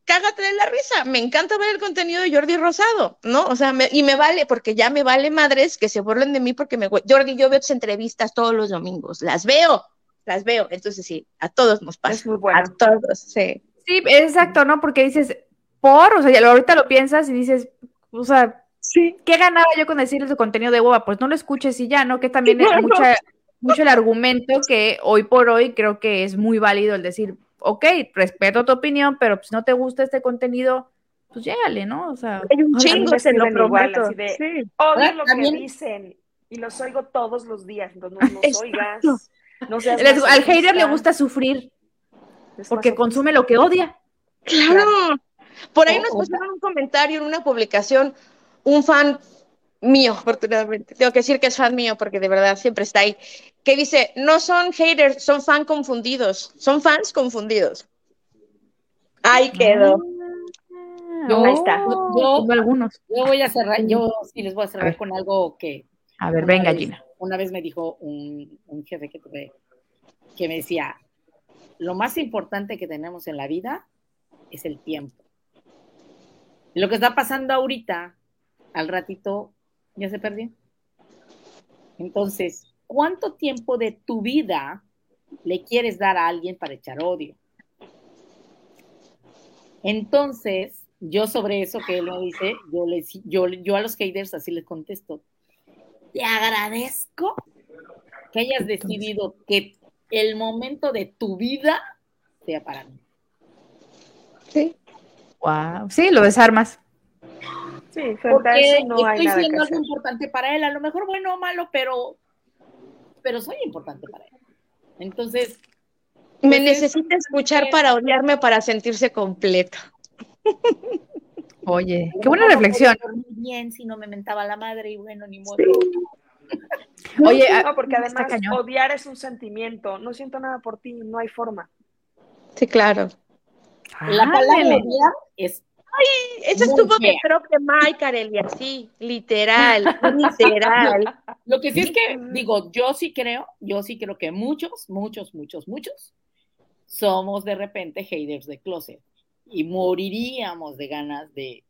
Cágate de la risa, me encanta ver el contenido de Jordi Rosado, ¿no? O sea, me, y me vale, porque ya me vale madres que se burlen de mí porque me... Jordi, yo veo tus entrevistas todos los domingos, las veo, las veo, entonces sí, a todos nos pasa. Es muy bueno. A todos, sí. Sí, exacto, ¿no? Porque dices, por, o sea, ya ahorita lo piensas y dices, o sea, sí. ¿Qué ganaba yo con decirles tu contenido de hueva? Pues no lo escuches y ya, ¿no? Que también es no, mucha, no. mucho el argumento que hoy por hoy creo que es muy válido el decir... Ok, respeto tu opinión, pero pues no te gusta este contenido, pues llégale, ¿no? O sea, hay un chingo que se lo probaron así de, sí. Odio lo ¿también? Que dicen y los oigo todos los días, entonces no los oigas. No seas Les, al hater le gusta sufrir es porque consume lo que odia. Claro. Por ahí oh, nos pusieron oh. un comentario en una publicación, un fan mío, afortunadamente. Tengo que decir que es fan mío porque de verdad siempre está ahí. Que dice, no son haters, son fan confundidos, son fans confundidos. Ahí quedó. Yo, Ahí está. Yo, algunos. yo voy a cerrar, yo sí les voy a cerrar a con ver. algo que... A ver, venga, vez, Gina. Una vez me dijo un, un jefe que tuve, que me decía, lo más importante que tenemos en la vida es el tiempo. Lo que está pasando ahorita, al ratito, ya se perdió. Entonces... ¿Cuánto tiempo de tu vida le quieres dar a alguien para echar odio? Entonces, yo sobre eso que él me dice, yo, les, yo, yo a los haters así les contesto. Te agradezco que hayas decidido que el momento de tu vida sea para mí. Sí. Wow. Sí, lo desarmas. Sí, porque a eso no estoy hay nada siendo que hacer. Algo importante para él. A lo mejor bueno o malo, pero... pero soy importante para él. Entonces... Me necesita escuchar que... para odiarme, para sentirse completa. Oye, qué buena no reflexión. Bien, si no me mentaba la madre y bueno, ni modo. Sí. Oye, no, porque además odiar es un sentimiento. No siento nada por ti, no hay forma. Sí, claro. La ah, palabra odiar es... Ay, eso estuvo mi crop de Mike, Areli, así, literal, literal. Lo que sí es que, digo, yo sí creo, yo sí creo que muchos, muchos, muchos, muchos somos de repente haters de closet y moriríamos de ganas de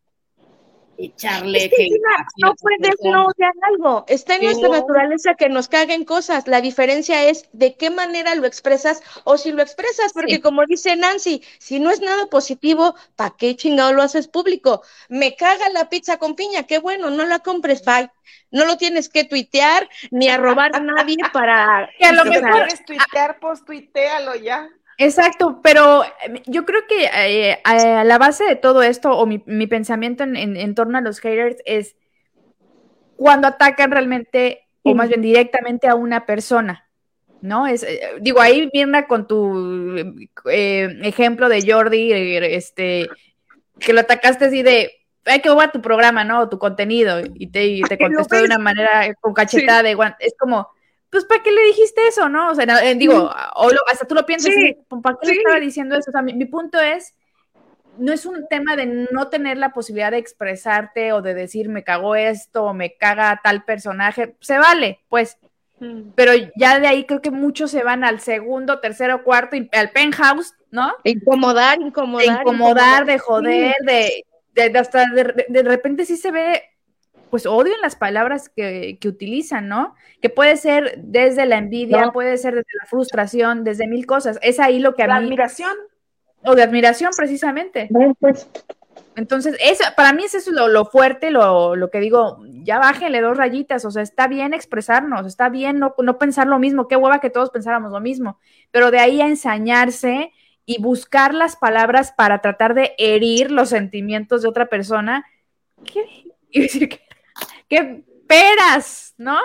echarle... Es que, Gina, no puedes no odiar algo, está en nuestra naturaleza que nos caguen cosas, la diferencia es de qué manera lo expresas o si lo expresas, porque sí. Como dice Nancy, si no es nada positivo, ¿para qué chingado lo haces público? Me caga la pizza con piña, qué bueno, no la compres, bye. No lo tienes que tuitear ni arrobar a nadie para... Que a lo mejor puedes tuitear, pues tuitealo ya. Exacto, pero yo creo que eh, a la base de todo esto, o mi, mi pensamiento en, en, en torno a los haters es cuando atacan realmente, o más bien directamente a una persona, ¿no? Es, eh, digo, ahí Mirna con tu eh, ejemplo de Jordi, este, que lo atacaste así de, ay, que va tu programa, ¿no? O tu contenido, y te, y te contestó de una manera con cachetada sí. de guante, es como... Pues, ¿para qué le dijiste eso, no? O sea, digo, o lo, hasta tú lo piensas, sí, ¿para qué sí. le estaba diciendo eso? O sea, mi, mi punto es, no es un tema de no tener la posibilidad de expresarte o de decir, me cagó esto, o me caga tal personaje, se vale, pues. Mm. Pero ya de ahí creo que muchos se van al segundo, tercero, cuarto, al penthouse, ¿no? De incomodar, incomodar. De incomodar, de joder, sí. de, de, de hasta de, de repente sí se ve... pues odio en las palabras que, que utilizan, ¿no? Que puede ser desde la envidia, no. puede ser desde la frustración, desde mil cosas. Es ahí lo que a la mí... ¿De admiración? O de admiración, precisamente. No, pues. Entonces, eso, para mí eso es lo, lo fuerte, lo, lo que digo, ya bájenle dos rayitas, o sea, está bien expresarnos, está bien no, no pensar lo mismo, qué hueva que todos pensáramos lo mismo, pero de ahí a ensañarse y buscar las palabras para tratar de herir los sentimientos de otra persona, ¿qué? Y decir, ¿qué, qué peras, no?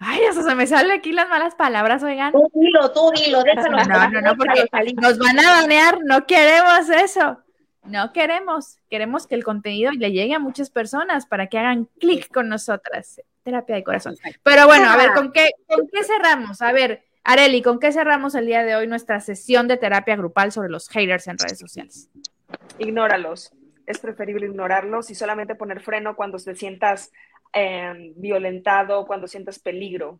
Ay, hasta se me salen aquí las malas palabras, oigan. Tú dilo, tú dilo, déjalo. No, no, no, porque nos van a banear, no queremos eso. No queremos, queremos que el contenido le llegue a muchas personas para que hagan clic con nosotras. Terapia de corazón. Pero bueno, a ver, ¿con qué, con qué cerramos? A ver, Areli, ¿con qué cerramos el día de hoy nuestra sesión de terapia grupal sobre los haters en redes sociales? Ignóralos. Es preferible ignorarlos y solamente poner freno cuando te sientas eh, violentado, cuando sientas peligro.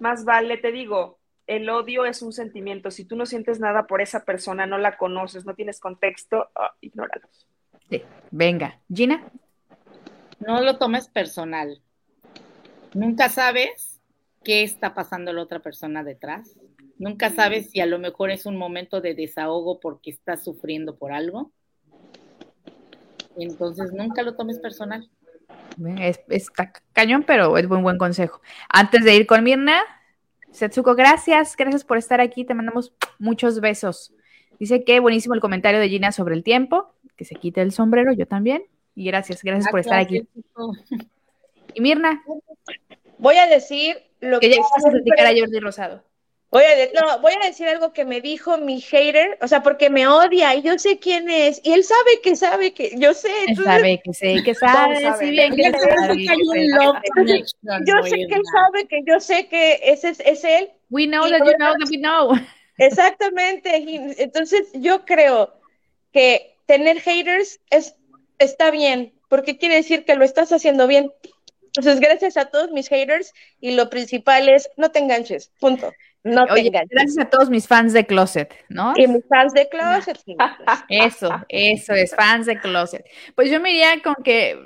Más vale, te digo, el odio es un sentimiento. Si tú no sientes nada por esa persona, no la conoces, no tienes contexto, oh, ignóralos. Sí. Venga, Gina. No lo tomes personal. Nunca sabes qué está pasando la otra persona detrás. Nunca sabes si a lo mejor es un momento de desahogo porque estás sufriendo por algo. Entonces, nunca lo tomes personal. Es, está cañón, pero es buen, buen consejo. Antes de ir con Mirna, Setsuko, gracias, gracias por estar aquí, te mandamos muchos besos. Dice que buenísimo el comentario de Gina sobre el tiempo, que se quite el sombrero, yo también, y gracias, gracias, gracias por estar aquí. Gracias. Y Mirna. Voy a decir lo que... que ya vas a criticar a Jordi Rosado. Voy a, de, no, voy a decir algo que me dijo mi hater, o sea, porque me odia y yo sé quién es, y él sabe que sabe que yo sé. Él sabe que sé, que sabe, sí bien que sabe. Yo sé que él sabe que yo sé que ese es, es él. We know that you know that we know. Exactamente, y, entonces yo creo que tener haters es, está bien, porque quiere decir que lo estás haciendo bien. Entonces, gracias a todos mis haters y lo principal es no te enganches, punto. No te Oye, enganches. Gracias a todos mis fans de Closet, ¿no? Y mis fans de Closet. Eso, eso es, fans de Closet. Pues yo me iría con que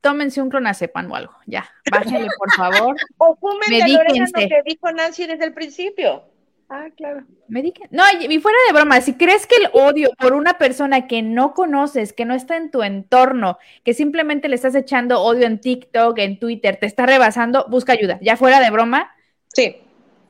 tómense un clonazepam o algo, ya, bájenle por favor. O fúmense el orégano que dijo Nancy desde el principio. Ah, claro. Medíquense. No, y fuera de broma, si crees que el odio por una persona que no conoces, que no está en tu entorno, que simplemente le estás echando odio en TikTok, en Twitter, te está rebasando, busca ayuda. Ya fuera de broma, sí,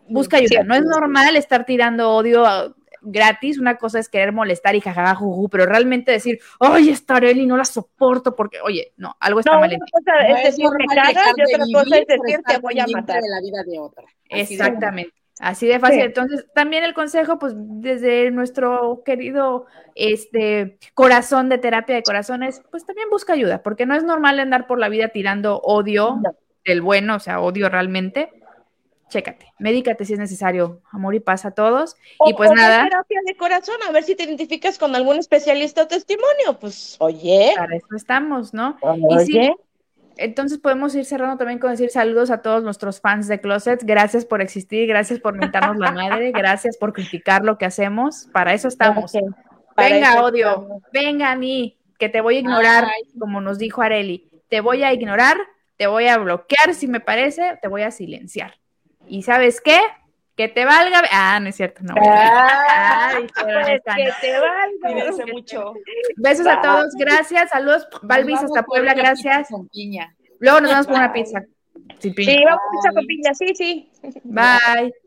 busca ayuda. Sí. No es normal estar tirando odio a, gratis. Una cosa es querer molestar y jajaja, juju, pero realmente decir, oye, esta Areli no la soporto porque, oye, no, algo está no, mal en ti. No, es decir, me cagas, y otra cosa es decir, te voy a matar. De la vida de otra. Exactamente. Así de fácil. Sí. Entonces, también el consejo, pues, desde nuestro querido este corazón de terapia de corazones, pues también busca ayuda, porque no es normal andar por la vida tirando odio no. del bueno, o sea, odio realmente. Chécate, medícate si es necesario. Amor y paz a todos. O, y pues nada. Terapia de corazón, a ver si te identificas con algún especialista o testimonio. Pues, oye. Para eso estamos, ¿no? Oye. Y si, entonces podemos ir cerrando también con decir saludos a todos nuestros fans de Closet, gracias por existir, gracias por mentarnos la madre, gracias por criticar lo que hacemos, para eso estamos. Okay, para venga eso odio, estamos. Venga a mí, que te voy a ignorar, ay, como nos dijo Areli, te voy a ignorar, te voy a bloquear si me parece, te voy a silenciar. ¿Y sabes qué? Que te valga, ah, no es cierto, no. Ay, ay, que te valga. Cuídense mucho. Besos a todos, gracias, saludos, Balvis hasta Puebla, gracias. Con piña. Luego nos vamos por una pizza. Sin piña. Sí, vamos a pizza con piña, sí, sí. Bye.